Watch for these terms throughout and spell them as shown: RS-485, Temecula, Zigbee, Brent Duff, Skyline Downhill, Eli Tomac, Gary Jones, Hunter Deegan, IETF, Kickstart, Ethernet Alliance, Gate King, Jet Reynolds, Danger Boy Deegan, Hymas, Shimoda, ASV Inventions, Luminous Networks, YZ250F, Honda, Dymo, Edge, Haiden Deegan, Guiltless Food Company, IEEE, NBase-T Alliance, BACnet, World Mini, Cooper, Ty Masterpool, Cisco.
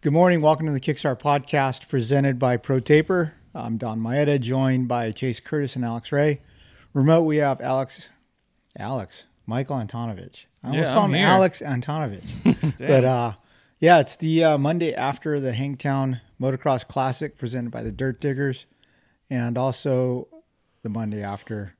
Good morning. Welcome to the Kickstart Podcast presented by Pro Taper. I'm Don Maeda, joined by Chase Curtis and Alex Ray. Remote, we have Michael Antonovich. I almost call him Alex Antonovich. But yeah, it's the Monday after the Hangtown Motocross Classic presented by the Dirt Diggers, and also the Monday after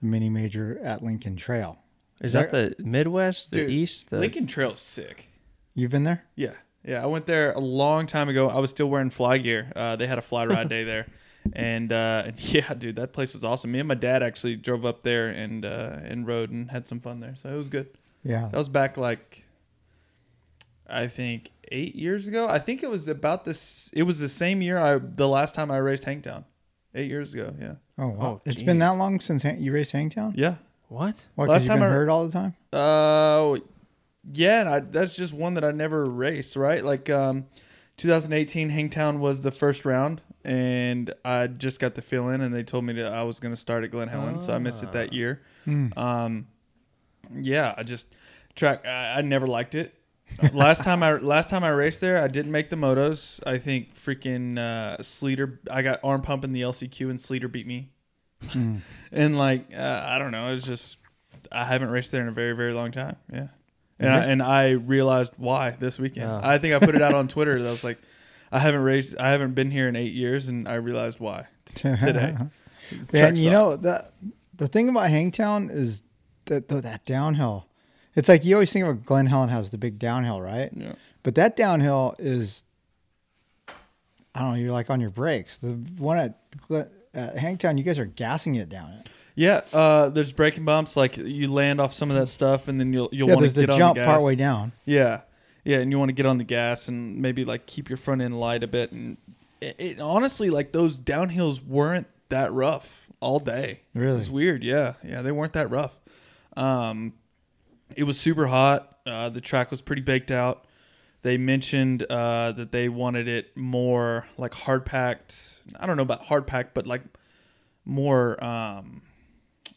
the Mini Major at Lincoln Trail. Is that the Midwest, the East? Lincoln Trail's sick. You've been there? Yeah. Yeah, I went there a long time ago. I was still wearing fly gear. They had a fly rod day there. And yeah, dude, that place was awesome. Me and my dad actually drove up there and rode and had some fun there. So it was good. Yeah. That was back like, I think, 8 years ago. I think it was about this. It was the same year the last time I raced Hangtown. 8 years ago, yeah. Oh, wow. Oh, it's been that long since you raced Hangtown? Yeah. What? Last time I heard all the time? Yeah, and that's just one that I never raced, right? Like 2018 Hangtown was the first round, and I just got the fill in, and they told me that I was going to start at Glen Helen, so I missed it that year. Yeah, I never liked it. Last time I raced there, I didn't make the motos. I think freaking Sleater. I got arm pump in the LCQ, and Sleater beat me. And like I don't know, it's just I haven't raced there in a very, very long time. Yeah. And I realized why this weekend. Yeah. I think I put it out on Twitter. That I was like, I haven't been here in 8 years, and I realized why today. And you know, the thing about Hangtown is that downhill. It's like you always think of Glen Helen has the big downhill, right? Yeah. But that downhill is, I don't know, you're like on your brakes. The one at Hangtown, you guys are gassing it down it. Yeah, there's braking bumps. Like you land off some of that stuff, and then you'll want to get on the gas. There's the jump partway down. Yeah, yeah, and you want to get on the gas and maybe like keep your front end light a bit. And it honestly, like those downhills weren't that rough all day. Really, it's weird. Yeah, yeah, they weren't that rough. It was super hot. The track was pretty baked out. They mentioned that they wanted it more like hard packed. I don't know about hard packed, but like more.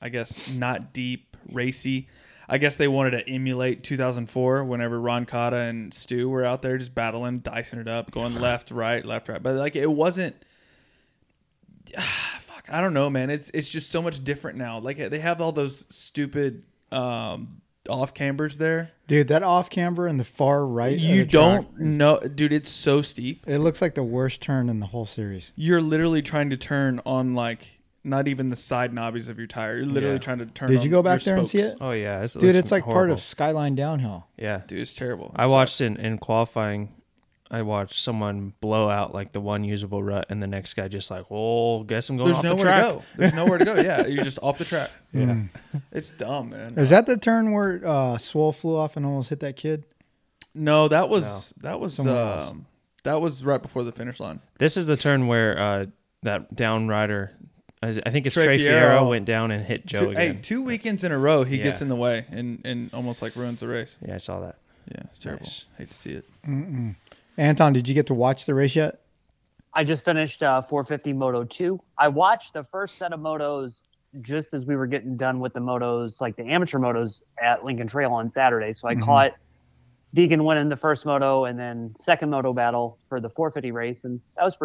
I guess not deep, racy. I guess they wanted to emulate 2004 whenever Ron Cotta and Stu were out there just battling, dicing it up, going left, right. But like it wasn't. Fuck, I don't know, man. It's just so much different now. Like they have all those stupid off cambers there, dude. That off camber in the far right. You don't know, dude. It's so steep. It looks like the worst turn in the whole series. You're literally trying to turn on like. Not even the side knobbies of your tire. You're literally trying to turn. Did you go back there and see it? Oh yeah, dude, it's like part of Skyline Downhill. Yeah, dude, it's terrible. I watched in qualifying. I watched someone blow out like the one usable rut, and the next guy just like, "Oh, guess I'm going off the track." There's nowhere to go. Yeah, you're just off the track. Yeah, it's dumb, man. Is that the turn where Swole flew off and almost hit that kid? No, that was right before the finish line. This is the turn where that down rider. I think it's Trey Fierro went down and hit Joe again. Hey, 2 weekends in a row, he gets in the way and almost like ruins the race. Yeah, I saw that. Yeah, it's terrible. Nice. Hate to see it. Anton, did you get to watch the race yet? I just finished 450 Moto 2. I watched the first set of motos just as we were getting done with the motos, like the amateur motos at Lincoln Trail on Saturday. So I caught Deegan winning the first moto and then second moto battle for the 450 race, and that was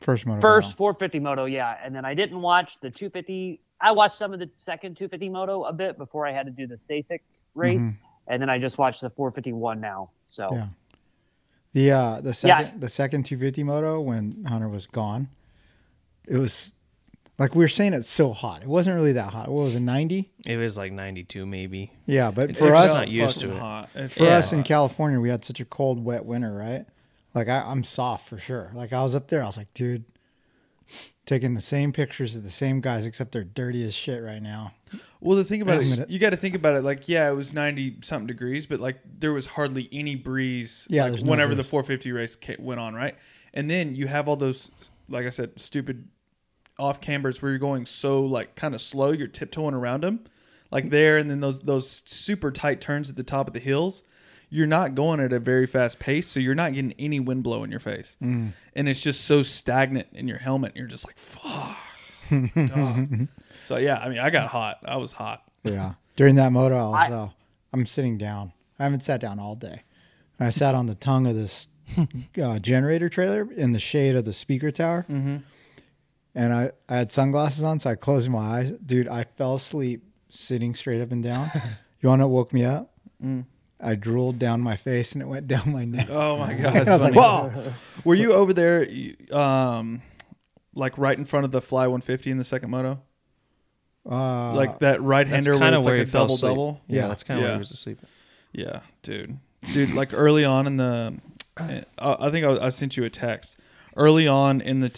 First 450 moto, yeah. And then I didn't watch the 250. I watched some of the second 250 moto a bit before I had to do the Stasic race. And then I just watched the 451 now. So yeah. The second 250 moto when Hunter was gone, it was like we were saying it's so hot. It wasn't really that hot. What was it, 90? It was like 92 maybe. Yeah, but for us, not used to it. Hot. For us in California, we had such a cold, wet winter, right? Like I'm soft for sure. Like I was up there, I was like, dude, Taking the same pictures of the same guys, except they're dirty as shit right now. Well, the thing about it is, you got to think about it. Like, yeah, it was 90-something degrees, but like there was hardly any breeze. Yeah, like, whenever the 450 race went on, right? And then you have all those, like I said, stupid off cambers where you're going so like kind of slow, you're tiptoeing around them, like there, and then those super tight turns at the top of the hills. You're not going at a very fast pace, so you're not getting any wind blow in your face. Mm. And it's just so stagnant in your helmet. You're just like, fuck. So, yeah, I mean, I got hot. I was hot. Yeah. During that moto, I was, I'm sitting down. I haven't sat down all day. And I sat on the tongue of this generator trailer in the shade of the speaker tower. Mm-hmm. And I had sunglasses on, so I closed my eyes. Dude, I fell asleep sitting straight up and down. You want to woke me up? Mm. I drooled down my face and it went down my neck. Oh my God. I was like, whoa. Were you over there, like right in front of the Fly 150 in the second moto? Like that right hander where it's like a double double? Yeah, that's kind of where he was asleep. Yeah, dude. Dude, like early on in the, I think I sent you a text. Early on in the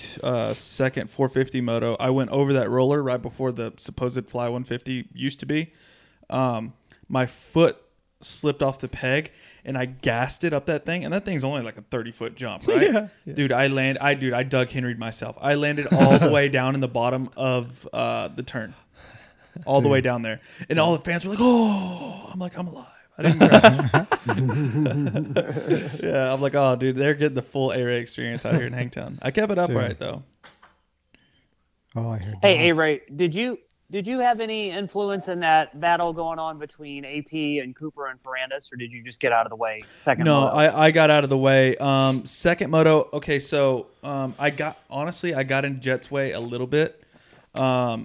second 450 moto, I went over that roller right before the supposed Fly 150 used to be. My foot slipped off the peg and I gassed it up that thing, and that thing's only like a 30-foot jump, right? Dude, I Doug Henry'd myself. I landed all the way down in the bottom of the turn, all the way down there, and all the fans were like, "Oh!" I'm like, "I'm alive. I didn't crash." Yeah, I'm like, "Oh, dude, they're getting the full A-Ray experience out here in Hangtown." I kept it upright though. Oh, I heard. Hey, A-Ray, did you have any influence in that battle going on between AP and Cooper and Ferrandis, or did you just get out of the way? Second moto? I got out of the way. Second moto, okay, so I got in Jet's way a little bit. I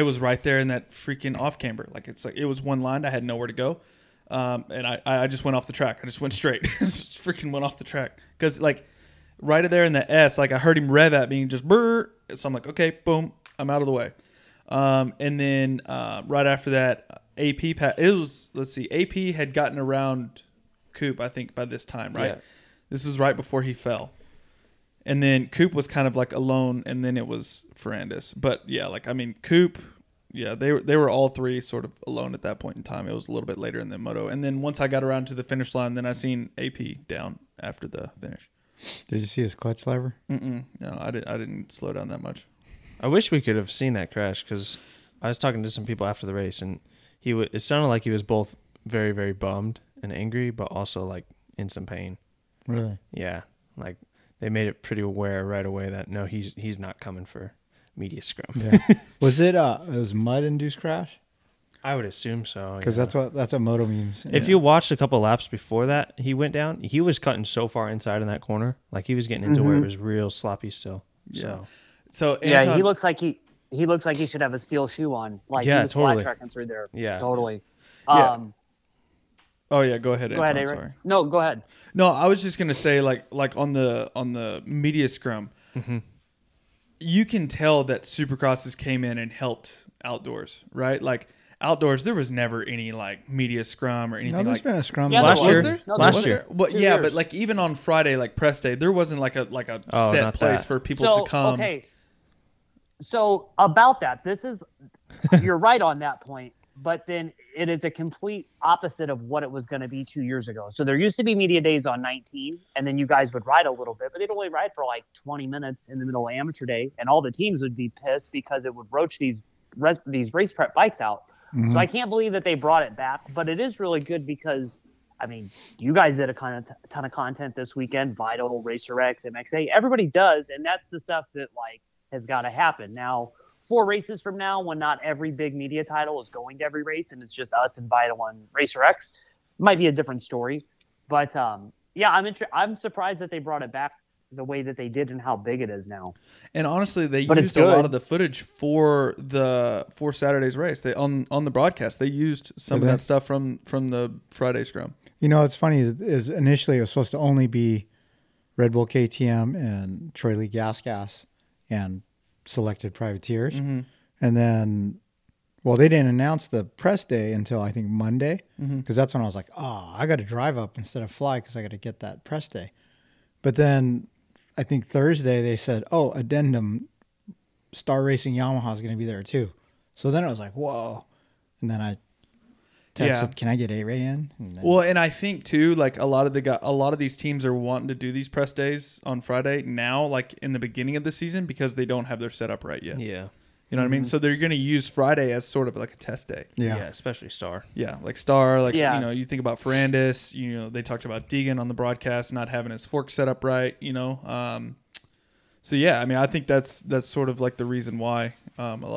was right there in that freaking off camber. Like it was one line. I had nowhere to go, and I just went off the track. I just went straight, just freaking went off the track because like right there in the S, like I heard him rev at me and just brr. So I'm like, okay, boom. I'm out of the way. And then right after that, AP had gotten around Coop, I think, by this time, right? Yeah. This is right before he fell. And then Coop was kind of like alone, and then it was Ferrandis. But yeah, like, I mean, Coop, yeah, they were all three sort of alone at that point in time. It was a little bit later in the moto. And then once I got around to the finish line, then I seen AP down after the finish. Did you see his clutch lever? No, I didn't slow down that much. I wish we could have seen that crash because I was talking to some people after the race, and it sounded like he was both very, very bummed and angry, but also like in some pain. Really? Yeah. Like they made it pretty aware right away that no, he's not coming for media scrum. Yeah. Was it it was mud induced crash? I would assume so. Because that's what Moto Memes. If you watched a couple laps before that, he went down. He was cutting so far inside in that corner, like he was getting into where it was real sloppy still. Yeah. So Anton, yeah, he looks like he should have a steel shoe on. Like yeah, he was totally flat tracking through there. Yeah, totally. Oh yeah, go ahead, Anton, sorry. No, go ahead. No, I was just gonna say like on the media scrum, you can tell that Supercrosses came in and helped outdoors, right? Like outdoors, there was never any like media scrum or anything. No, there's been a scrum last year. Well, yeah, but like even on Friday, like press day, there wasn't like a set place for people to come. Okay. So about that, you're right on that point, but then it is a complete opposite of what it was going to be 2 years ago. So there used to be media days on 19, and then you guys would ride a little bit, but they'd only ride for like 20 minutes in the middle of amateur day, and all the teams would be pissed because it would roach these race prep bikes out. So I can't believe that they brought it back, but it is really good because, I mean, you guys did a ton of content this weekend, Vital, RacerX, MXA, everybody does, and that's the stuff that like has got to happen. Now, 4 races from now, when not every big media title is going to every race, and it's just us and Vital and RacerX, might be a different story. But yeah, I'm surprised that they brought it back the way that they did and how big it is now. And honestly, they used a lot of the footage for Saturday's race. They on the broadcast, they used some of that stuff from the Friday scrum. You know, it's funny is initially it was supposed to only be Red Bull KTM and Troy Lee Gas and selected privateers. And then, well, they didn't announce the press day until I think Monday. Cause that's when I was like, I got to drive up instead of fly. Cause I got to get that press day. But then I think Thursday they said, oh, addendum, Star Racing Yamaha is going to be there too. So then I was like, whoa. And then I texted, can I get A-Ray in? And then, well, and I think too, like a lot of these teams are wanting to do these press days on Friday now, like in the beginning of the season, because they don't have their setup right yet. Yeah. You know what I mean? So they're going to use Friday as sort of like a test day. Yeah. Especially Star. Yeah. Like Star, like, you know, you think about Ferrandis, you know, they talked about Deegan on the broadcast, not having his fork set up right, you know? So yeah, I mean, I think that's sort of like the reason why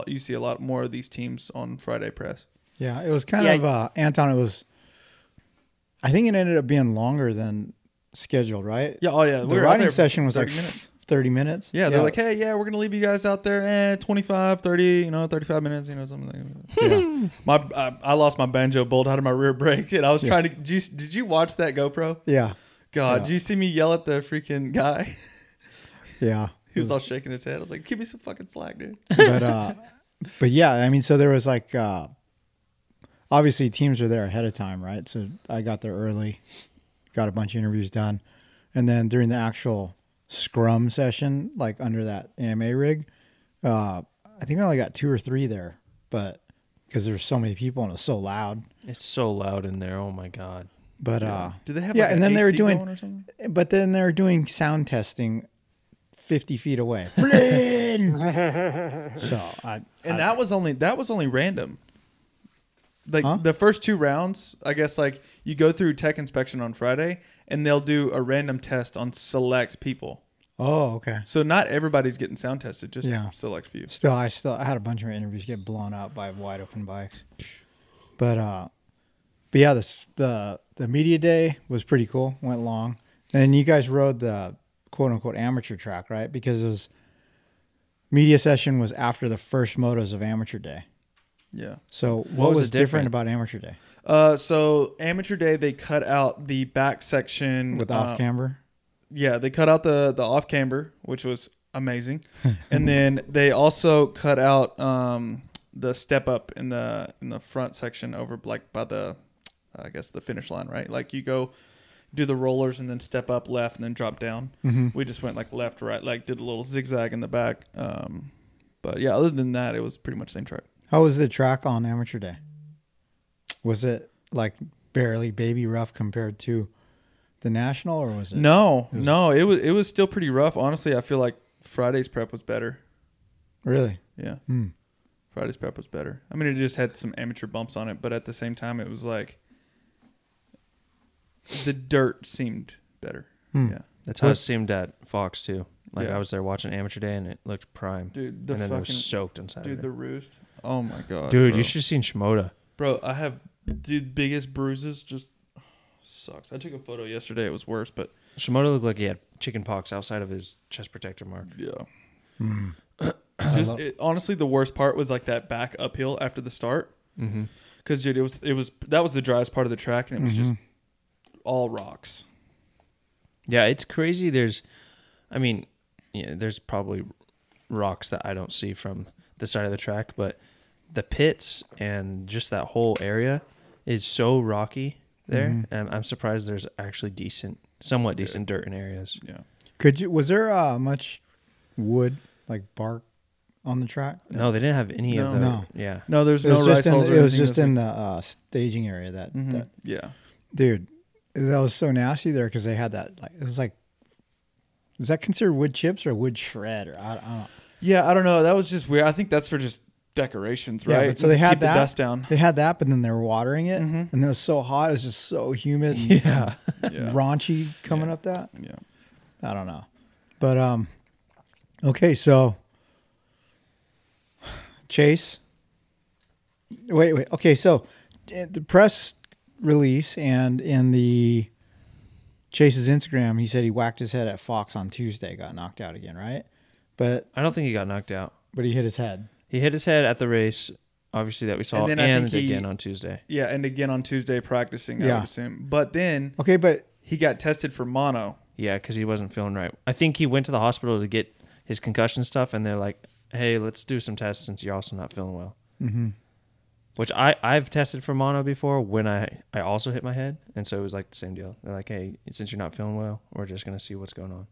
you see a lot more of these teams on Friday press. Yeah. It was kind of, Anton, it was, I think it ended up being longer than scheduled, right? Yeah. Oh yeah. The riding session was like 30 minutes. Yeah, they're like, hey, yeah, we're going to leave you guys out there 25, 30, you know, 35 minutes, you know, something like that. Yeah. I lost my banjo bolt out of my rear brake, and I was trying to, did you watch that GoPro? Yeah. God, did you see me yell at the freaking guy? Yeah. He was all shaking his head. I was like, give me some fucking slack, dude. But yeah, I mean, so there was like, obviously teams are there ahead of time, right? So I got there early, got a bunch of interviews done. And then during the actual scrum session, like under that AMA rig, I think I only got 2 or 3 there, but because there's so many people and it's so loud. It's so loud in there. Oh my God. But do they have like and then they were doing, but then they're doing sound testing 50 feet away. So that was only random. Like the first 2 rounds, I guess, like you go through tech inspection on Friday and they'll do a random test on select people. Oh, okay. So not everybody's getting sound tested, just select few. I had a bunch of interviews get blown out by wide open bikes. But yeah, the media day was pretty cool. Went long. And you guys rode the quote unquote amateur track, right? Because it was media session was after the first motos of amateur day. Yeah. So what was different about amateur day? So amateur day, they cut out the back section with off camber. Yeah, they cut out the off camber, which was amazing, and then they also cut out the step up in the front section over like by the, I guess the finish line, right? Like you go do the rollers and then step up left and then drop down. Mm-hmm. We just went like left, right, like did a little zigzag in the back. But yeah, other than that, it was pretty much the same track. How was the track on amateur day? Was it like barely baby rough compared to the national, or was it? No, it was still pretty rough. Honestly, I feel like Friday's prep was better. Really? Yeah. Mm. Friday's prep was better. I mean, it just had some amateur bumps on it, but at the same time, it was like the dirt seemed better. Mm. Yeah. That's how it seemed at Fox too. Like I was there watching amateur day and it looked prime. Dude, the and then fucking, it was soaked inside. Dude, the roost. Oh my God. Dude, bro. You should have seen Shimoda. Bro, I have biggest bruises. Just sucks. I took a photo yesterday. It was worse, but Shimoda looked like he had chicken pox outside of his chest protector mark. Yeah. Mm. Honestly, the worst part was like that back uphill after the start. Mm-hmm. Because dude, that was the driest part of the track, and it was just all rocks. Yeah, it's crazy. There's probably rocks that I don't see from the side of the track, but the pits and just that whole area is so rocky there, and I'm surprised there's actually somewhat decent dirt in areas. Yeah. Was there much wood, like bark, on the track? No, they didn't have any of them. No. Yeah. No, there's no rice holes. It was just in the staging area. Dude, that was so nasty there because they had that. Like it was like. Is that considered wood chips or wood shred? Or I don't know. Yeah, I don't know. That was just weird. I think that's for just decorations, right? Yeah, but so they had that. The dust down. They had that, but then they were watering it, and it was so hot. It was just so humid. And raunchy coming up that. Yeah, I don't know, but okay. So Chase, wait. Okay, so the press release and in the. Chase's Instagram, he said he whacked his head at Fox on Tuesday, got knocked out again, right? But I don't think he got knocked out. But he hit his head. He hit his head at the race, obviously, that we saw, and again on Tuesday. Yeah, and again on Tuesday practicing, I would assume. But then he got tested for mono. Yeah, because he wasn't feeling right. I think he went to the hospital to get his concussion stuff, and they're like, hey, let's do some tests since you're also not feeling well. Mm-hmm. Which I've tested for mono before when I also hit my head. And so it was like the same deal. They're like, hey, since you're not feeling well, we're just going to see what's going on.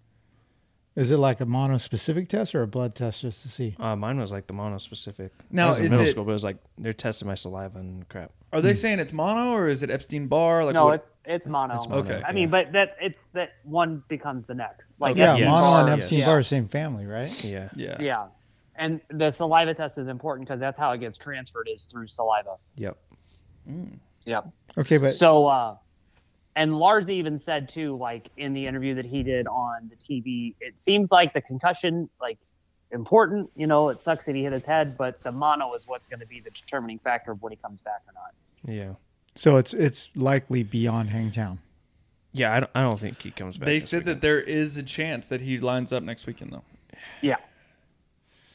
Is it like a mono-specific test or a blood test just to see? Mine was like the mono-specific. Now, I was in middle school, but it was like they're testing my saliva and crap. Are they saying it's mono or is it Epstein-Barr? Like, no, it's mono. It's mono. Okay. I mean, but that one becomes the next. Like mono and Epstein-Barr are same family, right? Yeah. Yeah. Yeah. And the saliva test is important because that's how it gets transferred, is through saliva. Yep. Mm. Yep. Okay, but so and Lars even said too, like in the interview that he did on the TV, it seems like the concussion, like, important, you know, it sucks that he hit his head, but the mono is what's going to be the determining factor of when he comes back or not. Yeah. So it's likely beyond Hangtown. Yeah, I don't think he comes back. They said that there is a chance that he lines up next weekend though. Yeah.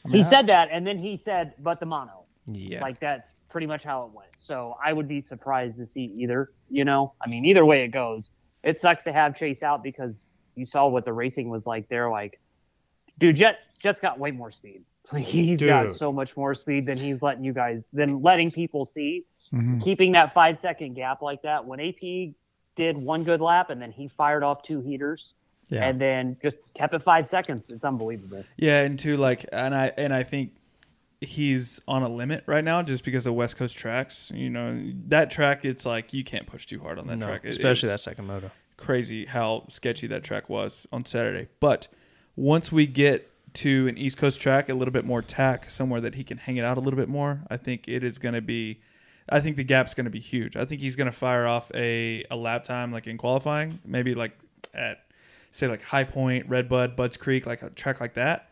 I mean, he said that, and then he said, but the mono. Yeah. Like, that's pretty much how it went. So I would be surprised to see either, you know? I mean, either way it goes. It sucks to have Chase out because you saw what the racing was like. They're like, dude, Jet's got way more speed. Like, he's got so much more speed than he's letting you guys, than letting people see. Mm-hmm. Keeping that 5-second gap like that. When AP did one good lap, and then he fired off two heaters. Yeah. And then just kept it 5 seconds. It's unbelievable. Yeah, and two, like, and I think he's on a limit right now just because of West Coast tracks. You know, that track, it's like you can't push too hard on that track. Especially that second moto. Crazy how sketchy that track was on Saturday. But once we get to an East Coast track, a little bit more tack, somewhere that he can hang it out a little bit more, I think it is going to be... I think the gap's going to be huge. I think he's going to fire off a lap time, like, in qualifying, maybe, like, at... say like High Point, Red Bud, Bud's Creek, like a track like that,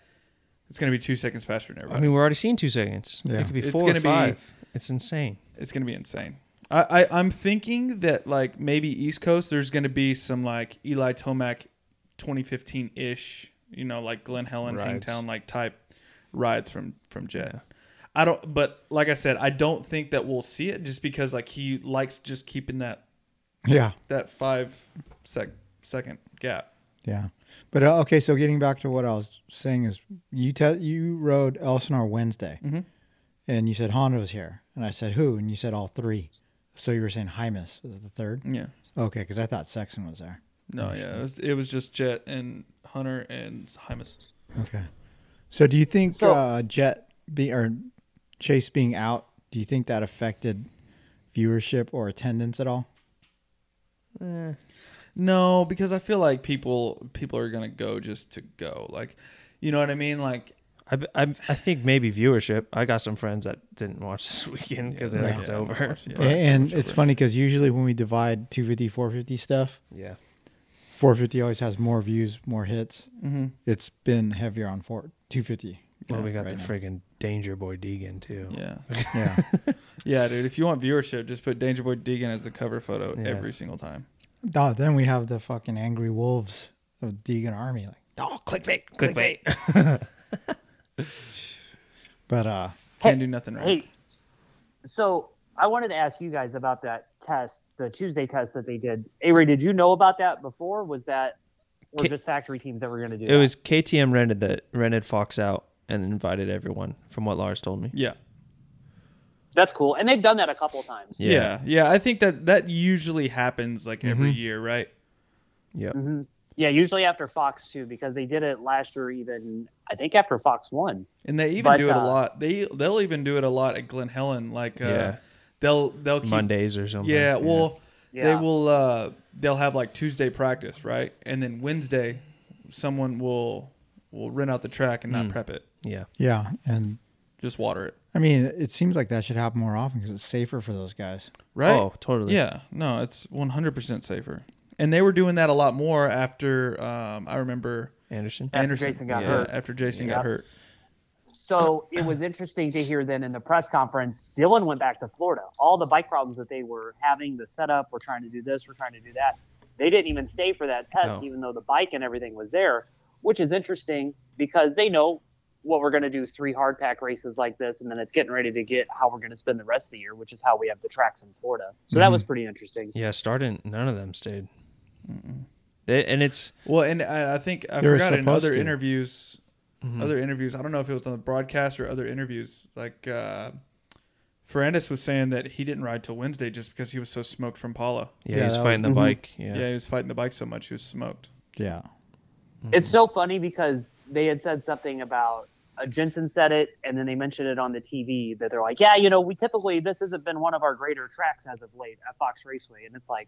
it's going to be 2 seconds faster than everybody. I mean, we're already seeing 2 seconds. Yeah. It could be four or five. It's insane. It's going to be insane. I'm thinking that, like, maybe East Coast, there's going to be some, like, Eli Tomac 2015-ish, you know, like Glen Helen, Hangtown, like, type rides from Jet. Yeah. But like I said, I don't think that we'll see it just because, like, he likes just keeping that 5 second gap. Yeah, but okay. So getting back to what I was saying is, you rode Elsinore Wednesday, mm-hmm. and you said Honda was here, and I said who, and you said all three. So you were saying Hymas was the third. Yeah. Okay, because I thought Sexton was there. No, yeah, it was just Jet and Hunter and Hymas. Okay. So do you think Jet or Chase being out, do you think that affected viewership or attendance at all? No, because I feel like people are gonna go just to go, like, you know what I mean? Like, I think maybe viewership. I got some friends that didn't watch this weekend because it's over. Watch, yeah. And it's funny because usually when we divide 250, 450 stuff, 450 always has more views, more hits. Mm-hmm. It's been heavier on 250. Well, we got the friggin' Danger Boy Deegan too. Yeah, yeah, yeah, dude. If you want viewership, just put Danger Boy Deegan as the cover photo every single time. Oh, then we have the fucking angry wolves of Deegan Army, like, oh, clickbait. But can't do nothing right. Hey, so I wanted to ask you guys about that test, the Tuesday test that they did. A-Ray, did you know about that before? Was that just factory teams that were going to do it? It was KTM rented Fox out and invited everyone, from what Lars told me. Yeah. That's cool. And they've done that a couple of times. Yeah. Yeah. I think that usually happens, like, every year, right? Yeah. Mm-hmm. Yeah. Usually after Fox, too, because they did it last year, even, I think, after Fox 1. And they do it a lot. They'll even do it a lot at Glen Helen. Like, they'll keep Mondays or something. Yeah. Well, they will, they'll have like Tuesday practice, right? And then Wednesday, someone will rent out the track and not prep it. Yeah. Yeah. And just water it. I mean, it seems like that should happen more often because it's safer for those guys. Right? Oh, totally. Yeah. No, it's 100% safer. And they were doing that a lot more after, I remember... Anderson. After Jason got hurt. After Jason got hurt. So it was interesting to hear then in the press conference, Dylan went back to Florida. All the bike problems that they were having, the setup, we're trying to do this, we're trying to do that. They didn't even stay for that test, even though the bike and everything was there, which is interesting because they know... what we're going to do, 3 hard pack races like this, and then it's getting ready to get how we're going to spend the rest of the year, which is how we have the tracks in Florida. So that was pretty interesting. Yeah, none of them stayed. I think I forgot in other interviews, I don't know if it was on the broadcast or other interviews, like Ferrandis was saying that he didn't ride till Wednesday just because he was so smoked from Paula. Yeah, he was fighting the bike. Yeah. Yeah, he was fighting the bike so much he was smoked. Yeah. It's so funny because they had said something about Jensen said it, and then they mentioned it on the TV that they're like, yeah, you know, we typically, this hasn't been one of our greater tracks as of late at Fox Raceway. And it's like,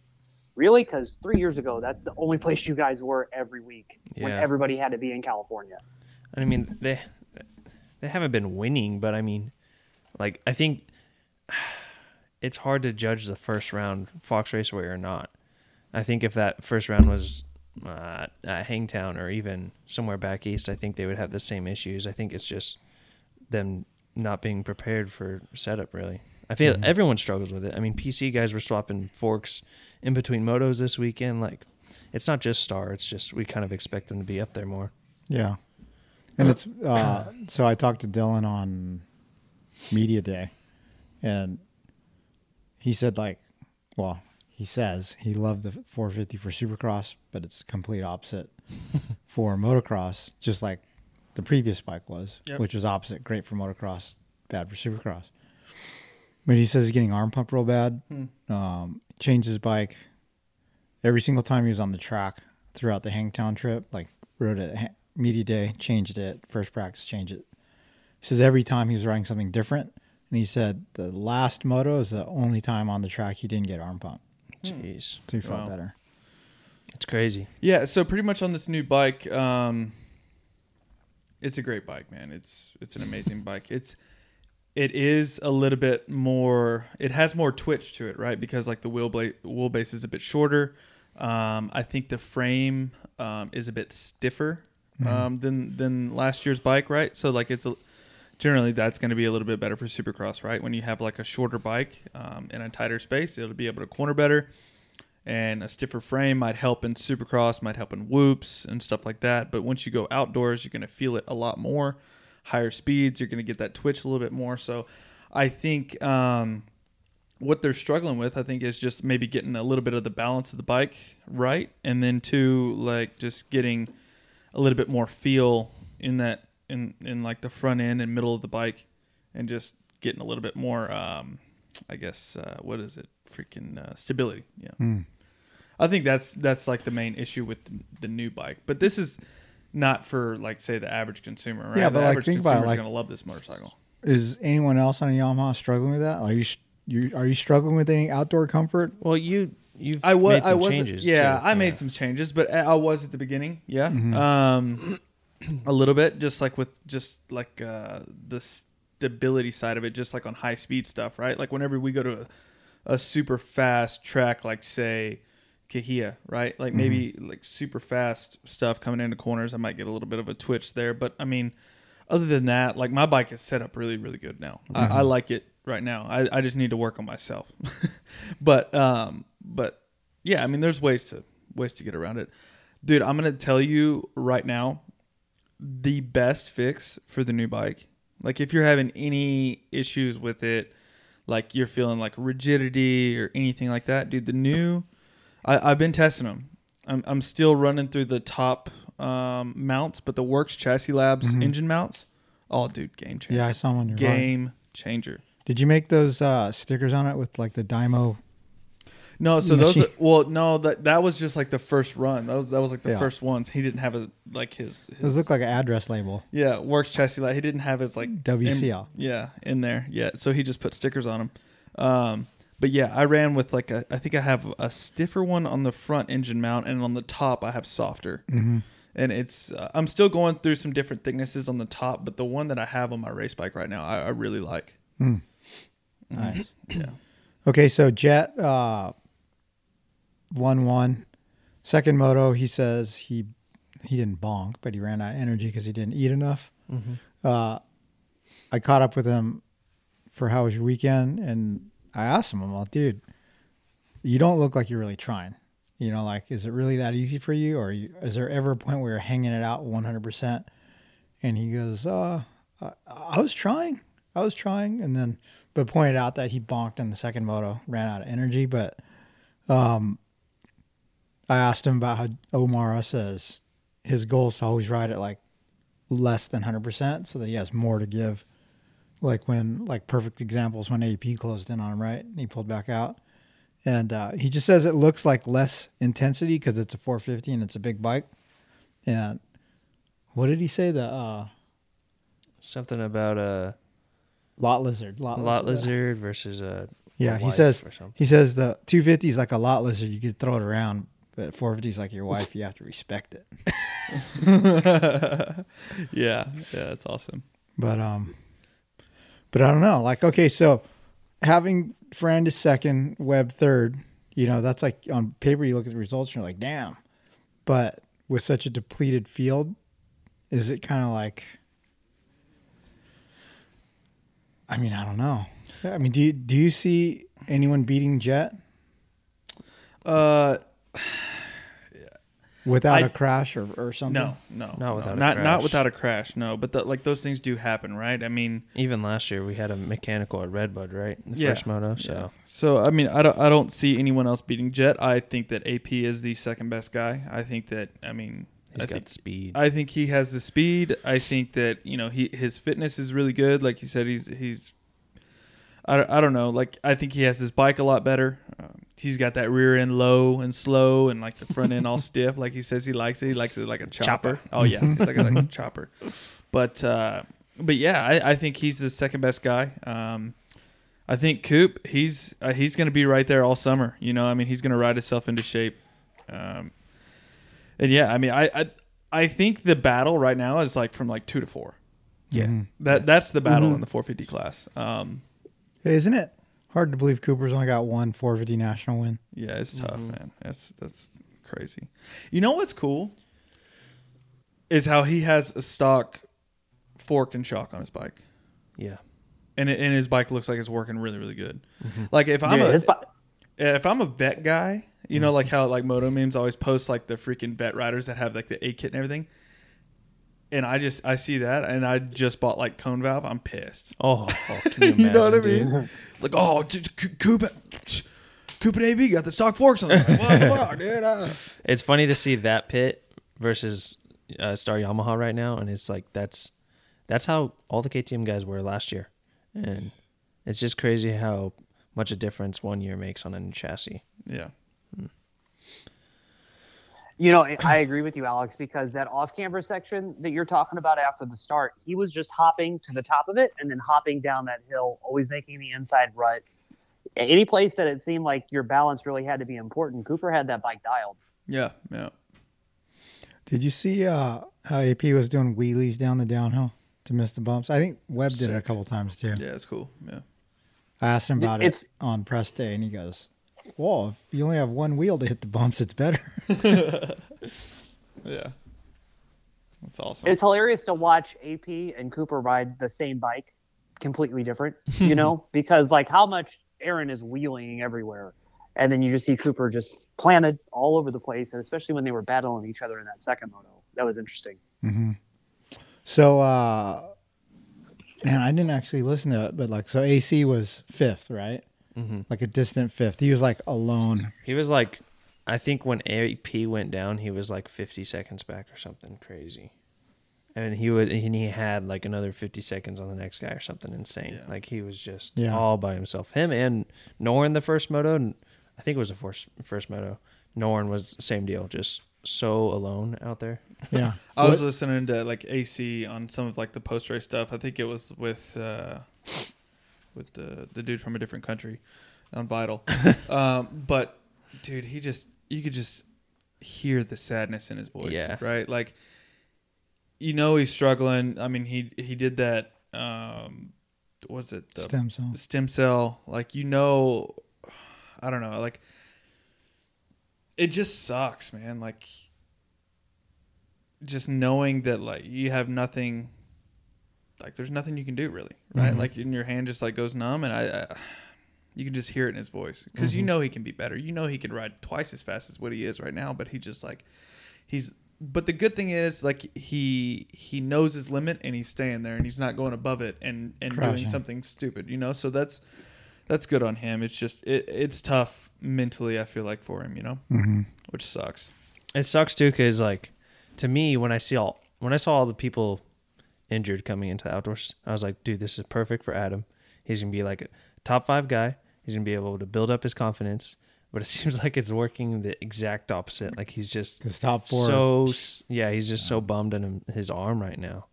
really? Because 3 years ago, that's the only place you guys were every week when everybody had to be in California. I mean, they haven't been winning, but I mean, like, I think it's hard to judge the first round Fox Raceway or not. I think if that first round was at Hangtown or even somewhere back east, I think they would have the same issues. I think it's just them not being prepared for setup, really. I feel everyone struggles with it. I mean, PC guys were swapping forks in between motos this weekend. Like, it's not just Star. It's just we kind of expect them to be up there more. Yeah. And it's so I talked to Dylan on media day, and he said, like, well, he says he loved the 450 for Supercross, but it's complete opposite for motocross, just like the previous bike was, which was opposite. Great for motocross, bad for Supercross. But he says he's getting arm pump real bad. Changed his bike every single time he was on the track throughout the Hangtown trip. Like, rode it at media day, changed it, first practice, changed it. He says every time he was riding something different. And he said the last moto is the only time on the track he didn't get arm pump. Jeez. So he felt better. It's crazy. Yeah, so pretty much on this new bike, it's a great bike, man. It's an amazing bike. It is a little bit more, it has more twitch to it, right? Because like the wheelbase is a bit shorter. I think the frame is a bit stiffer than last year's bike, right? So like it's generally that's going to be a little bit better for Supercross, right? When you have like a shorter bike in a tighter space, it'll be able to corner better, and a stiffer frame might help in Supercross, might help in whoops and stuff like that. But once you go outdoors, you're going to feel it a lot more. Higher speeds, you're going to get that twitch a little bit more. So I think what they're struggling with, I think, is just maybe getting a little bit of the balance of the bike right, and then two, like just getting a little bit more feel in that in like the front end and middle of the bike, and just getting a little bit more, I guess, what is it? Freaking stability. Yeah. I think that's like the main issue with the new bike. But this is not for like say the average consumer, right? Yeah, but the average consumer is gonna love this motorcycle. Is anyone else on a Yamaha struggling with that? Are you struggling with any outdoor comfort? Well, I made some changes. Yeah, I made some changes, but I was at the beginning. Yeah. A little bit, just like the stability side of it, just like on high speed stuff, right? Like whenever we go to a super fast track, like say Kahia, right? Like maybe like super fast stuff coming into corners, I might get a little bit of a twitch there. But I mean, other than that, like my bike is set up really, really good now. I like it right now. I just need to work on myself. But yeah, I mean, there's ways to get around it, dude. I'm gonna tell you right now, the best fix for the new bike, like if you're having any issues with it, like you're feeling like rigidity or anything like that, dude, the new, I've been testing them. I'm still running through the top mounts, but the Works Chassis Labs engine mounts, oh dude, game changer. Yeah, I saw them on your game changer. Did you make those stickers on it with like the Dymo? No, so machine. Those. Well, no, that was just like the first run. That was like the first ones. He didn't have his. Those look like an address label. Yeah, Works Chassis Lab. He didn't have his like WCL. In there. Yeah, so he just put stickers on them. But yeah, I ran with like I think I have a stiffer one on the front engine mount, and on the top I have softer. And it's I'm still going through some different thicknesses on the top, but the one that I have on my race bike right now, I really like. Nice. Yeah. Okay, so Jet. 1-1 second moto, he says he didn't bonk, but he ran out of energy because he didn't eat enough. I caught up with him for how was your weekend, and I asked him, I'm like, dude, you don't look like you're really trying. You know, like, is it really that easy for you, or is there ever a point where you're hanging it out 100%? And he goes, I was trying, and then but pointed out that he bonked in the second moto, ran out of energy, but I asked him about how Omara says his goal is to always ride at like less than 100% so that he has more to give. Like when, like perfect examples when AP closed in on him, right? And he pulled back out. And he just says it looks like less intensity because it's a 450 and it's a big bike. And What did he say? The something about a lot lizard versus a yeah. He says the 250 is like a lot lizard. You could throw it around, but 450 is like your wife. You have to respect it. Yeah, that's awesome. But I don't know. Like, okay, so having Ferrandis second, Webb third. You know, that's like on paper, you look at the results and you're like, damn. But with such a depleted field, is it kind of like, I mean, I don't know. I mean, do you see anyone beating Jet? Without a crash or something? No. Not without a crash, no. But those things do happen, right? I mean, even last year we had a mechanical at Red Bud, right? The first moto. So, so I mean, I don't see anyone else beating Jet. I think that AP is the second best guy. I think that, I mean, he's got the speed. I think he has the speed. I think that, you know, his fitness is really good. Like you said, I don't know. Like, I think he has his bike a lot better. He's got that rear end low and slow and, like, the front end all stiff. Like he says he likes it. He likes it like a chopper. Oh, yeah. It's like a chopper. But yeah, I think he's the second best guy. I think Coop, he's going to be right there all summer. You know, I mean, he's going to ride himself into shape. And, yeah, I mean, I think the battle right now is, like, from, like, 2 to 4. Yeah. Mm-hmm. That's the battle in the 450 class. Isn't it hard to believe Cooper's only got one 450 national win? Yeah, it's tough, man. That's crazy. You know what's cool is how he has a stock fork and shock on his bike. Yeah, and his bike looks like it's working really, really good. Mm-hmm. Like if I'm a vet guy, you know, like how like Moto Memes always post like the freaking vet riders that have like the A kit and everything. And I see that, and I just bought, like, cone valve. I'm pissed. Oh, can you imagine, you know what I mean? Dude? Like, oh, Cooper and AB got the stock forks on there. What the fuck, dude? It's funny to see that pit versus Star Yamaha right now, and it's like that's how all the KTM guys were last year. And it's just crazy how much a difference one year makes on a new chassis. Yeah. You know, I agree with you, Alex, because that off-camber section that you're talking about after the start, he was just hopping to the top of it and then hopping down that hill, always making the inside rut. Any place that it seemed like your balance really had to be important, Cooper had that bike dialed. Yeah. Did you see how AP was doing wheelies down the downhill to miss the bumps? I think Webb did it a couple times, too. Yeah, it's cool. Yeah, I asked him about it on press day, and he goes, well, if you only have one wheel to hit the bumps, it's better. Yeah. That's awesome. It's hilarious to watch AP and Cooper ride the same bike, completely different, you know, because like how much Aaron is wheeling everywhere. And then you just see Cooper just planted all over the place. And especially when they were battling each other in that second moto, that was interesting. Mm-hmm. So, man, I didn't actually listen to it, but like, so AC was fifth, right? Mm-hmm. Like a distant fifth. He was like alone. He was like, I think when AP went down, he was like 50 seconds back or something crazy. And he had like another 50 seconds on the next guy or something insane. Yeah. Like he was just all by himself. Him and Norn the first moto, and I think it was the first moto. Norn was the same deal, just so alone out there. Yeah. I was listening to like AC on some of like the post race stuff. I think it was with the dude from a different country on Vital. But dude, you could just hear the sadness in his voice, right? Like, you know, he's struggling. I mean, he did that, was it the stem cell? Like, you know, I don't know. Like, it just sucks, man. Like, just knowing that like you have nothing. Like there's nothing you can do really, right? Mm-hmm. Like in your hand just like goes numb, and you can just hear it in his voice because you know he can be better. You know he can ride twice as fast as what he is right now, but he just like But the good thing is like he knows his limit and he's staying there and he's not going above it and doing something stupid, you know. So that's good on him. It's just it's tough mentally. I feel like for him, you know, which sucks. It sucks too because like to me when I saw all the people injured coming into the outdoors, I was like, dude, this is perfect for Adam. He's gonna be like a top 5 guy. He's gonna be able to build up his confidence. but it seems like it's working the exact opposite. Like he's just top four. So yeah, he's just so bummed in his arm right now.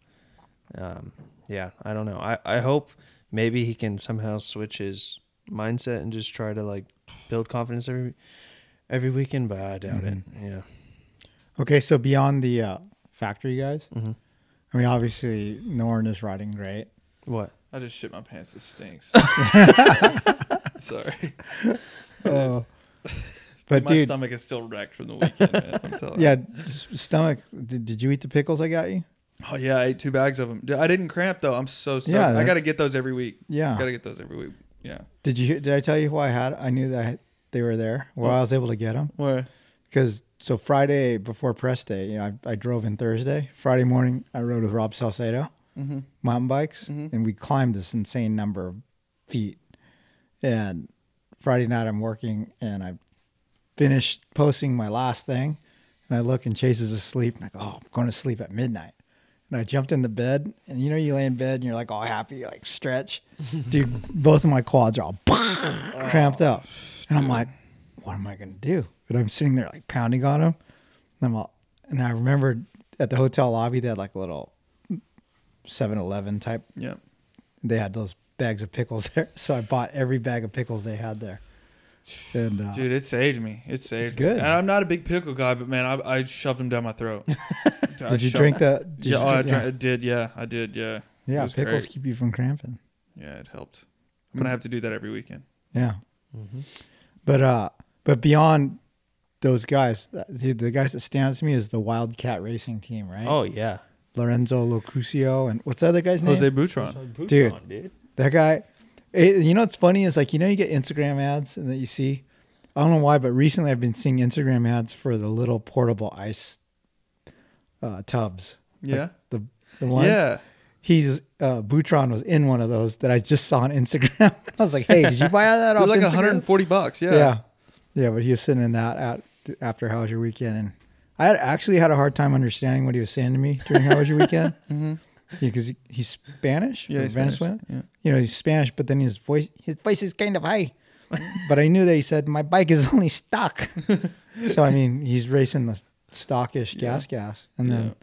Yeah, I don't know. I hope maybe he can somehow switch his mindset and just try to like build confidence every weekend, but I doubt it. Yeah. Okay, so beyond the factory guys, I mean, obviously Norn is riding great. What? I just shit my pants. It stinks. Sorry. Oh. But my stomach is still wrecked from the weekend, man. I'm telling you. Yeah, stomach. Did you eat the pickles I got you? Oh, yeah. I ate 2 bags of them. I didn't cramp, though. I'm so stoked. Yeah, I got to get those every week. Yeah. Yeah. Did I tell you who I had? I knew that they were there. Well, I was able to get them. Why? Because so Friday before press day, you know, I drove in Thursday. Friday morning, I rode with Rob Salcedo, mountain bikes, and we climbed this insane number of feet. And Friday night, I'm working, and I finished posting my last thing, and I look, and Chase is asleep. And I go, oh, I'm going to sleep at midnight. And I jumped in the bed, and you know, you lay in bed, and you're like all happy, you like stretch. Dude, both of my quads are all cramped up. And I'm like, what am I going to do? And I'm sitting there like pounding on them. And I remembered at the hotel lobby, they had like a little 7-Eleven type. Yeah. They had those bags of pickles there. So I bought every bag of pickles they had there. And, dude, it saved me. It's good. And I'm not a big pickle guy, but man, I shoved them down my throat. Did you drink that? Yeah, I did. Yeah, pickles keep you from cramping. Yeah, it helped. I'm going to have to do that every weekend. Yeah. But beyond those guys, the guys that stand out to me is the Wildcat Racing team, right? Oh, yeah. Lorenzo Locuscio and what's the other guy's name? Jose Butron. Dude, that guy. You know what's funny is like, you know, you get Instagram ads and that you see. I don't know why, but recently I've been seeing Instagram ads for the little portable ice tubs. Yeah. Like the ones. Yeah. He's Butron was in one of those that I just saw on Instagram. I was like, hey, did you buy that off like Instagram? $140. Yeah. Yeah. Yeah, but he was sitting in that after How Was Your Weekend? And I actually had a hard time understanding what he was saying to me during How Was Your Weekend? Because he's Spanish. Yeah, he's Venezuelan. Yeah. You know, he's Spanish, but then his voice is kind of high. But I knew that he said, my bike is only stock. So, I mean, he's racing the stockish gas. And then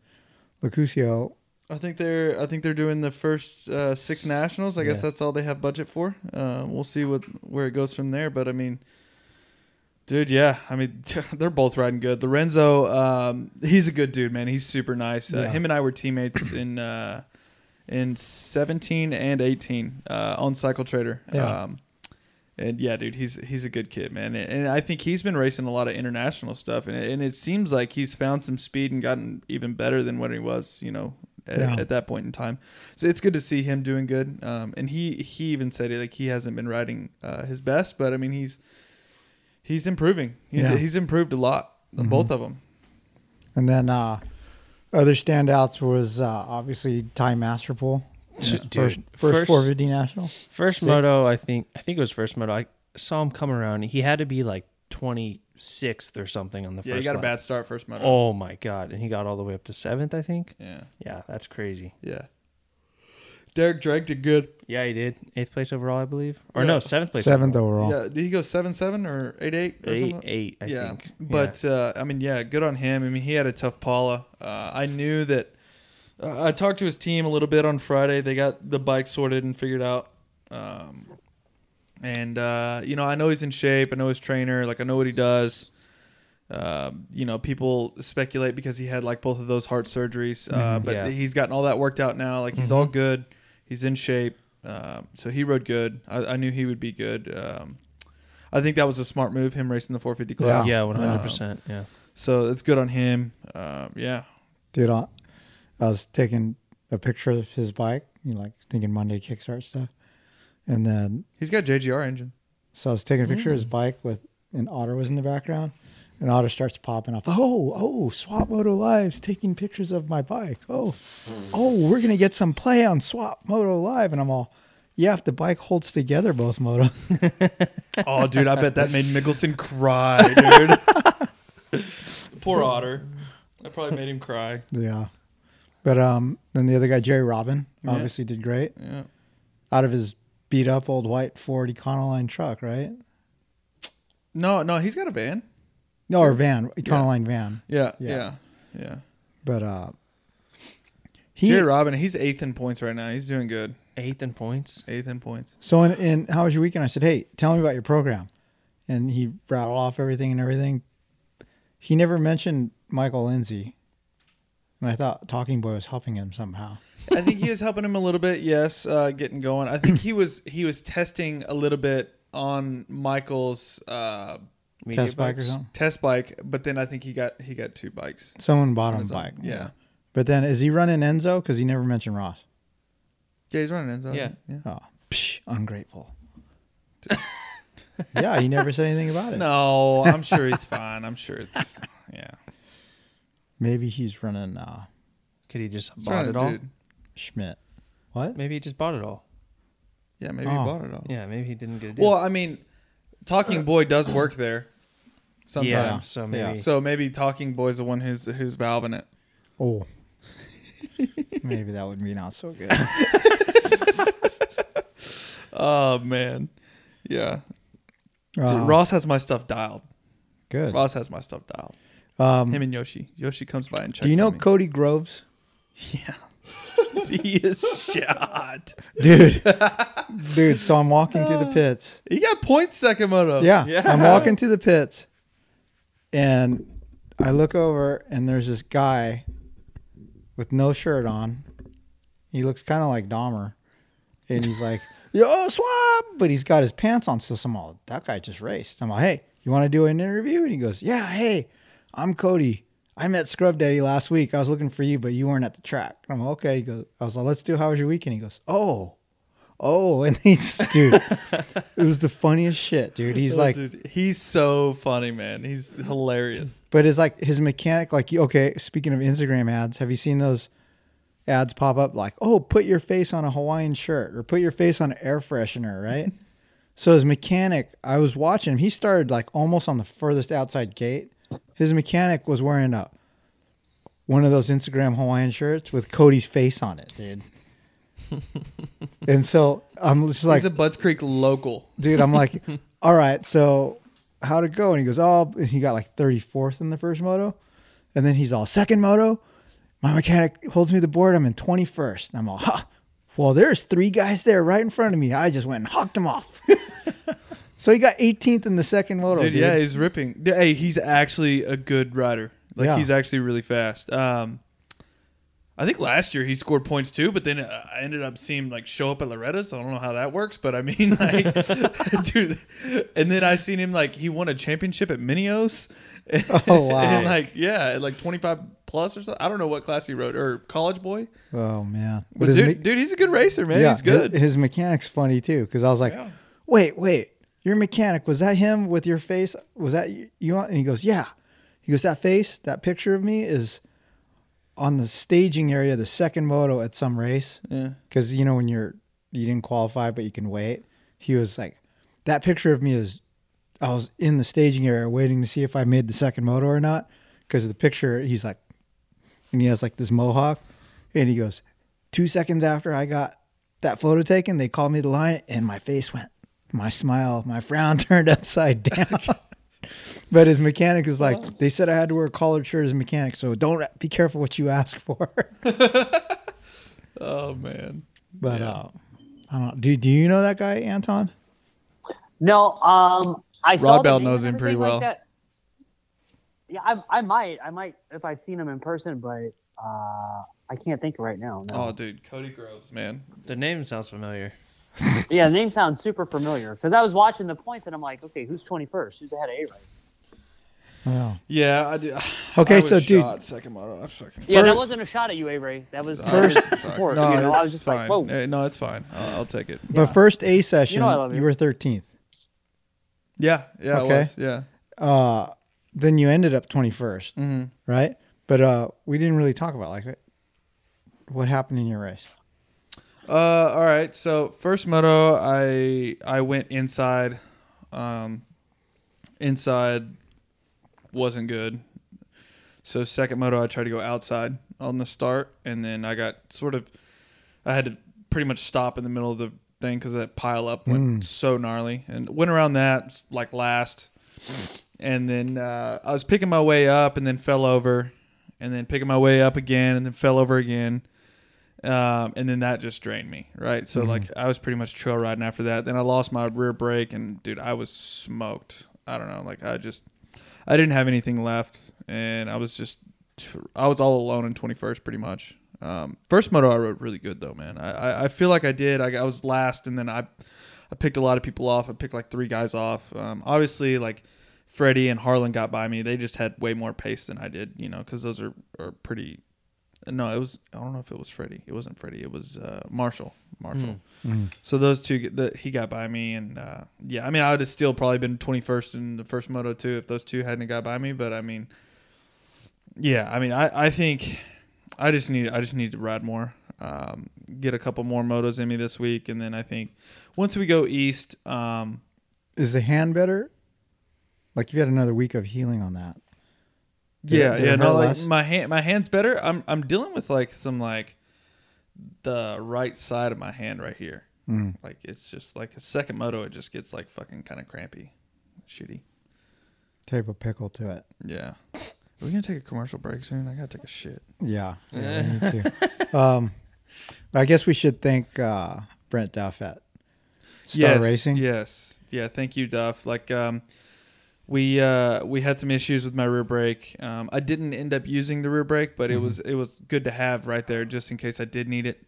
Locuscio. I think they're doing the first 6 nationals. I guess that's all they have budget for. We'll see where it goes from there. But, I mean... Dude, yeah. I mean, they're both riding good. Lorenzo, he's a good dude, man. He's super nice. Him and I were teammates in 17 and 18 on Cycle Trader. Yeah. And yeah, dude, he's a good kid, man. And I think he's been racing a lot of international stuff. And it seems like he's found some speed and gotten even better than what he was, you know, at that point in time. So it's good to see him doing good. And he even said it, like he hasn't been riding his best, but I mean, he's improving. He's improved a lot, both of them. And then other standouts was obviously Ty Masterpool. Dude, first 450 national. First moto, I think it was first moto. I saw him come around. He had to be like 26th or something on the first. Yeah, he got a bad start first moto. Oh my god, and he got all the way up to 7th, I think. Yeah. Yeah, that's crazy. Yeah. Derek Drake did good. Yeah, he did. 8th place overall, I believe. Or no, 7th place. 7th overall. Yeah, did he go 7-7 or 8-8? 8-8, I think. Yeah. But, I mean, yeah, good on him. I mean, he had a tough Paula. I knew that... I talked to his team a little bit on Friday. They got the bike sorted and figured out. You know, I know he's in shape. I know his trainer. Like, I know what he does. You know, people speculate because he had, like, both of those heart surgeries. But he's gotten all that worked out now. Like, he's all good. He's in shape. So he rode good. I knew he would be good. I think that was a smart move, him racing the 450 class. Yeah, 100%. Yeah. So it's good on him. Yeah. Dude, I was taking a picture of his bike, you know, like thinking Monday kickstart stuff. And then he's got JGR engine. So I was taking a picture of his bike with an Otter was in the background. And Otter starts popping off. Oh, Swap Moto Live's taking pictures of my bike. Oh, we're going to get some play on Swap Moto Live. And I'm all, yeah, if the bike holds together both motos. Oh, dude, I bet that made Mickelson cry, dude. Poor Otter. That probably made him cry. Yeah. But then the other guy, Jerry Robin, obviously did great. Yeah. Out of his beat-up old white Ford Econoline truck, right? No, he's got a van. No, or van, Econoline van. Yeah. But Jerry Robin, he's 8th in points right now. He's doing good. 8th in points? 8th in points. So, in how was your weekend? I said, hey, tell me about your program. And he rattled off everything. He never mentioned Michael Lindsay. And I thought Talking Boy was helping him somehow. I think he was helping him a little bit, yes, getting going. I think he was testing a little bit on Michael's test bike or something. Test bike, but then I think he got two bikes. Someone bought him a bike. Yeah. But then is he running Enzo? Because he never mentioned Ross. Yeah, he's running Enzo. Yeah. Oh, psh, ungrateful. Yeah, he never said anything about it. No, I'm sure he's fine. I'm sure it's Maybe he's running. Could he just bought it all? Schmidt. What? Maybe he just bought it all. Yeah, maybe he bought it all. Yeah, maybe he didn't get a deal. Well, I mean, Talking Boy does work there sometimes. Yeah, so maybe. Yeah. So maybe Talking Boy's the one who's valving it. Oh, maybe that would be not so good. Oh man, yeah. Dude, Ross has my stuff dialed. Good. Ross has my stuff dialed. Him and Yoshi. Yoshi comes by and checks. Do you know Cody Groves? Yeah. He is shot. Dude, so I'm walking through the pits. He got points second moto. Yeah. I'm walking through the pits and I look over and there's this guy with no shirt on. He looks kind of like Dahmer. And he's like, yo, Swap! But he's got his pants on. So I'm all, that guy just raced. I'm like, hey, you want to do an interview? And he goes, yeah, hey, I'm Cody. I met Scrub Daddy last week. I was looking for you, but you weren't at the track. I'm like, okay. He goes, I was like, let's do how was your weekend? He goes, oh. And he just, dude, it was the funniest shit, dude. He's like, dude, he's so funny, man. He's hilarious. But it's like his mechanic, like, okay, speaking of Instagram ads, have you seen those ads pop up like, oh, put your face on a Hawaiian shirt or put your face on an air freshener, right? So his mechanic, I was watching him. He started like almost on the furthest outside gate. His mechanic was wearing one of those Instagram Hawaiian shirts with Cody's face on it, dude. And so I'm just like... He's a Bud's Creek local. Dude, I'm like, all right, so how'd it go? And he goes, he got like 34th in the first moto. And then he's all, second moto? My mechanic holds me the board. I'm in 21st. And I'm all, well, there's three guys there right in front of me. I just went and hocked them off. So he got 18th in the second moto, dude. Yeah, he's ripping. Hey, he's actually a good rider. Like, he's actually really fast. I think last year he scored points too, but then I ended up seeing like show up at Loretta's. So I don't know how that works, but I mean, like, dude. And then I seen him like he won a championship at Mini O's. Oh wow! And like like 25+ or something. I don't know what class he rode or college boy. Oh man! But dude, he's a good racer, man. Yeah, he's good. His mechanic's funny too, because I was like, wait. Your mechanic, was that him with your face? Was that you? And he goes, yeah. He goes, that face, that picture of me is on the staging area, the second moto at some race. Yeah. Because, you know, when you didn't qualify, but you can wait. He was like, that picture of me is, I was in the staging area waiting to see if I made the second moto or not. Because the picture, he's like, and he has like this mohawk. And he goes, 2 seconds after I got that photo taken, they called me to line and my face went. My frown turned upside down. But his mechanic is like, they said I had to wear a collared shirt as a mechanic, so be careful what you ask for. Oh, man. But I don't know. Do you know that guy, Anton? No. Rod Bell knows him pretty well. Like yeah, I might if I've seen him in person, but I can't think right now. No. Oh, dude. Cody Groves, man. The name sounds familiar. Yeah, the name sounds super familiar because I was watching the points and I'm like, okay, who's 21st? Who's ahead of A right? Wow. Yeah, I do. Okay, dude, second moto. That wasn't a shot at you, A-Ray. That was first. Support. No, you know, I was just fine. Like, whoa. Hey, no, it's fine. I'll take it. But first A session, you know I love you were 13th. Yeah, okay. It was. Yeah. Then you ended up 21st, right? But we didn't really talk about like what happened in your race. All right. So first moto, I went inside. Inside wasn't good. So second moto, I tried to go outside on the start, and then I got I had to pretty much stop in the middle of the thing because that pile up went so gnarly, and went around that like last. And then I was picking my way up and then fell over, and then picking my way up again and then fell over again. And then that just drained me, right? So, like, I was pretty much trail riding after that. Then I lost my rear brake, and, dude, I was smoked. I don't know. Like, I didn't have anything left, and I was all alone in 21st pretty much. First moto I rode really good, though, man. I feel like I did. I was last, and then I picked a lot of people off. I picked, like, 3 guys off. Obviously, like, Freddie and Harlan got by me. They just had way more pace than I did, you know, because those are pretty... No, it was... I don't know if it was Freddie. It wasn't Freddie. It was Marshall. Mm-hmm. So those two... he got by me, and yeah. I mean, I would have still probably been 21st in the first moto too if those two hadn't got by me. But I mean... Yeah, I mean, I think... I just need to ride more. Get a couple more motos in me this week, and then I think once we go east... Is the hand better? Like, you've had another week of healing on that. Did it no, like less? my hand's better. I'm dealing with like some like the right side of my hand right here. Like it's just like a second moto, it just gets like fucking kind of crampy, shitty. Tape a pickle to it. Yeah. Are we gonna take a commercial break soon? I gotta take a shit. Yeah. Me too. I guess we should thank Brent Duff at Star Racing. Yes. Yeah. Thank you, Duff. Like We had some issues with my rear brake. I didn't end up using the rear brake, but it was good to have right there just in case I did need it.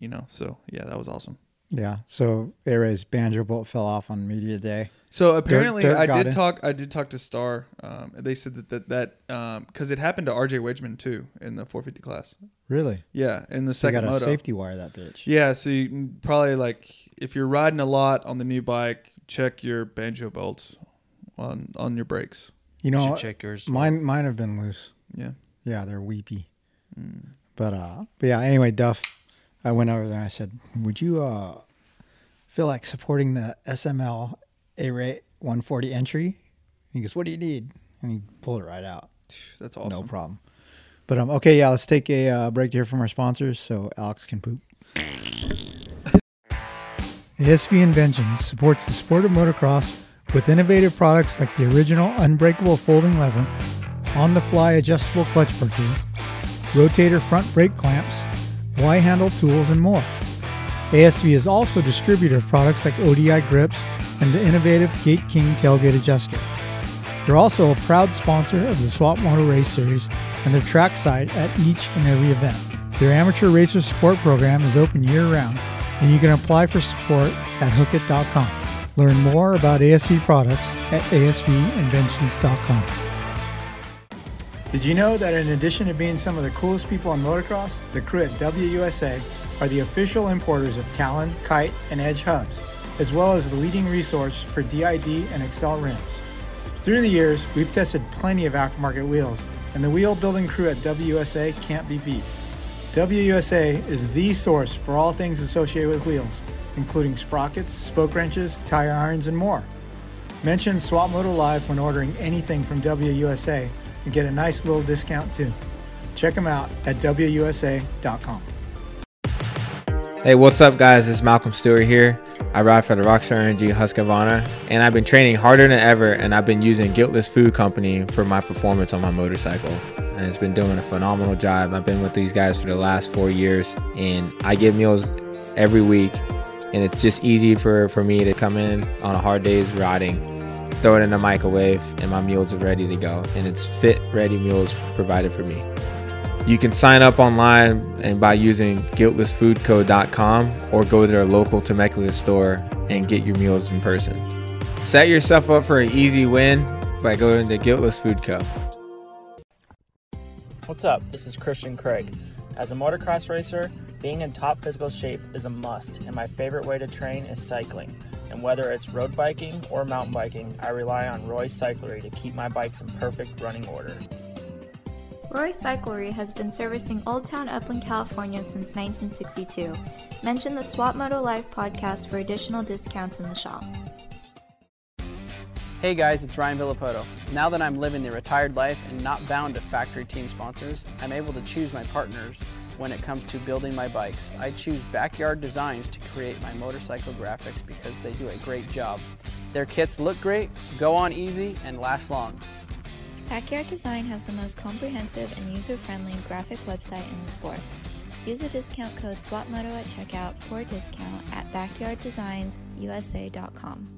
You know, so yeah, that was awesome. Yeah. So A-Ray's banjo bolt fell off on media day. So apparently I did talk to Star. They said that because it happened to RJ Wedgman too in the 450 class. Really? Yeah. In the second moto. You got a safety wire that bitch. Yeah. So you probably like if you're riding a lot on the new bike, check your banjo bolts. On your brakes, you know, you check yours. Mine have been loose. Yeah, they're weepy. But yeah. Anyway, Duff, I went over there and I said, "Would you feel like supporting the SML A-Ray 140 entry?" And he goes, "What do you need?" And he pulled it right out. That's awesome. No problem. But okay, yeah, let's take a break here from our sponsors so Alex can poop. The SV Inventions supports the sport of motocross with innovative products like the original unbreakable folding lever, on-the-fly adjustable clutch perches, rotator front brake clamps, Y-handle tools, and more. ASV is also a distributor of products like ODI grips and the innovative Gate King tailgate adjuster. They're also a proud sponsor of the Swap Moto Race Series and their trackside at each and every event. Their amateur racer support program is open year-round, and you can apply for support at hookit.com. Learn more about ASV products at asvinventions.com. Did you know that in addition to being some of the coolest people in motocross, the crew at WUSA are the official importers of Talon, Kite, and Edge hubs, as well as the leading resource for DID and Excel rims. Through the years, we've tested plenty of aftermarket wheels, and the wheel building crew at WUSA can't be beat. WUSA is the source for all things associated with wheels, including sprockets, spoke wrenches, tire irons, and more. Mention Swap Moto Live when ordering anything from WUSA and get a nice little discount too. Check them out at WUSA.com. Hey, what's up guys? It's Malcolm Stewart here. I ride for the Rockstar Energy Husqvarna, and I've been training harder than ever, and I've been using Guiltless Food Company for my performance on my motorcycle. And it's been doing a phenomenal job. I've been with these guys for the last 4 years, and I get meals every week. And it's just easy for me to come in on a hard day's riding, throw it in the microwave, and my meals are ready to go. And it's fit, ready meals provided for me. You can sign up online and by using guiltlessfoodco.com or go to their local Temecula store and get your meals in person. Set yourself up for an easy win by going to Guiltless Food Co. What's up? This is Christian Craig. As a motocross racer, being in top physical shape is a must, and my favorite way to train is cycling. And whether it's road biking or mountain biking, I rely on Roy Cyclery to keep my bikes in perfect running order. Roy Cyclery has been servicing Old Town Upland, California since 1962. Mention the Swap Moto Live podcast for additional discounts in the shop. Hey guys, it's Ryan Villapoto. Now that I'm living the retired life and not bound to factory team sponsors, I'm able to choose my partners when it comes to building my bikes. I choose Backyard Designs to create my motorcycle graphics because they do a great job. Their kits look great, go on easy, and last long. Backyard Design has the most comprehensive and user-friendly graphic website in the sport. Use the discount code SWAPMOTO at checkout for a discount at backyarddesignsusa.com.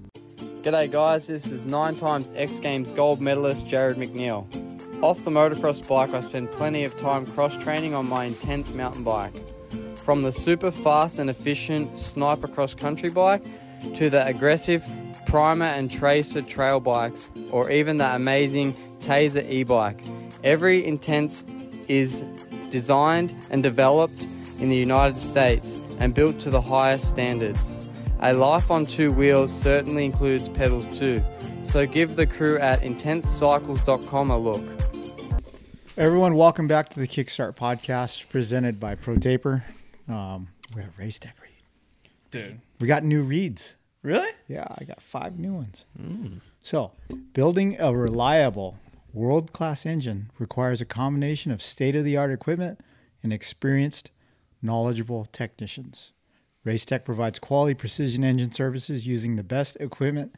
G'day guys, this is 9 times X Games gold medalist Jared McNeil. Off the motocross bike, I spend plenty of time cross-training on my intense mountain bike. From the super fast and efficient Sniper cross-country bike to the aggressive Primer and Tracer trail bikes, or even the amazing Taser e-bike. Every intense is designed and developed in the United States and built to the highest standards. A life on two wheels certainly includes pedals too, so give the crew at intensecycles.com a look. Everyone, welcome back to the Kickstart Podcast presented by Pro Taper. We have RaceTech read. Dude. We got new reads. Really? Yeah, I got 5 new ones. So, building a reliable, world-class engine requires a combination of state-of-the-art equipment and experienced, knowledgeable technicians. RaceTech provides quality precision engine services using the best equipment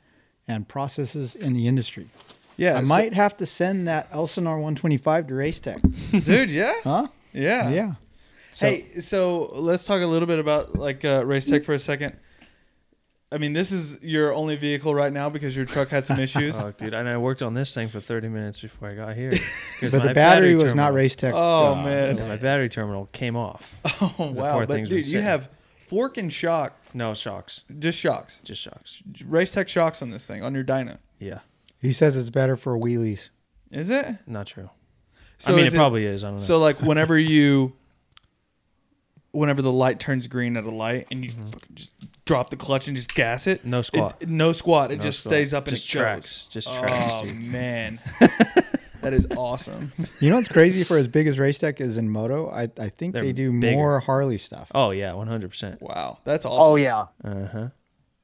and processes in the industry. Yeah, I might have to send that Elsinore 125 to RaceTech. Dude, yeah? Huh? Yeah. Yeah. So, hey, so let's talk a little bit about like RaceTech for a second. I mean, this is your only vehicle right now because your truck had some issues. Oh, dude, and I worked on this thing for 30 minutes before I got here. But the battery was not RaceTech. Oh, man. My battery terminal came off. Oh, wow. But, dude, you have fork and shock. No, shocks. Just shocks. Just shocks. RaceTech shocks on this thing, on your dyno. Yeah. He says it's better for wheelies. Is it? Not true. So I mean, it probably is. I don't know. So, like, whenever you... Whenever the light turns green at a light and you just drop the clutch and just gas it. No squat. It just stays up and just tracks. Just tracks. Oh, man. That is awesome. You know what's crazy for as big as RaceTech is in moto? I think they do more Harley stuff. Oh, yeah. 100%. Wow. That's awesome. Oh, yeah. Uh-huh.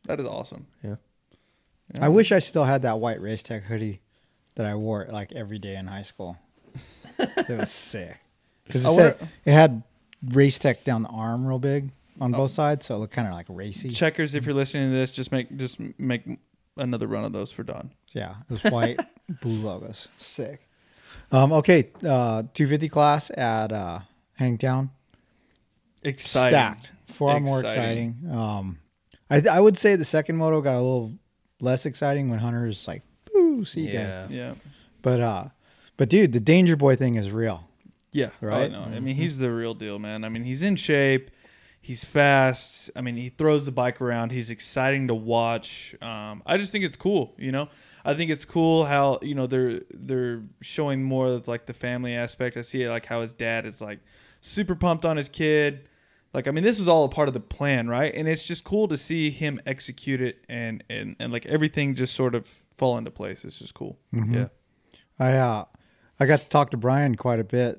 That is awesome. Yeah. I wish I still had that white RaceTech hoodie that I wore like every day in high school. That was sick. Because it had... RaceTech down the arm real big on both sides, so it looked kind of like racy. Checkers, if you're listening to this, just make another run of those for Don. Yeah, those white blue logos, sick. Okay, 250 class at Hangtown. Exciting, stacked, far more exciting. I would say the second moto got a little less exciting when Hunter is like, "Boo, see that." Yeah, but dude, the Danger Boy thing is real. Yeah, right. Oh, no. I mean, he's the real deal, man. I mean, he's in shape, he's fast. I mean, he throws the bike around. He's exciting to watch. I just think it's cool, you know. I think it's cool how they're showing more of like the family aspect. I see it like how his dad is like super pumped on his kid. Like, I mean, this was all a part of the plan, right? And it's just cool to see him execute it and like everything just sort of fall into place. It's just cool. Mm-hmm. Yeah, I got to talk to Brian quite a bit.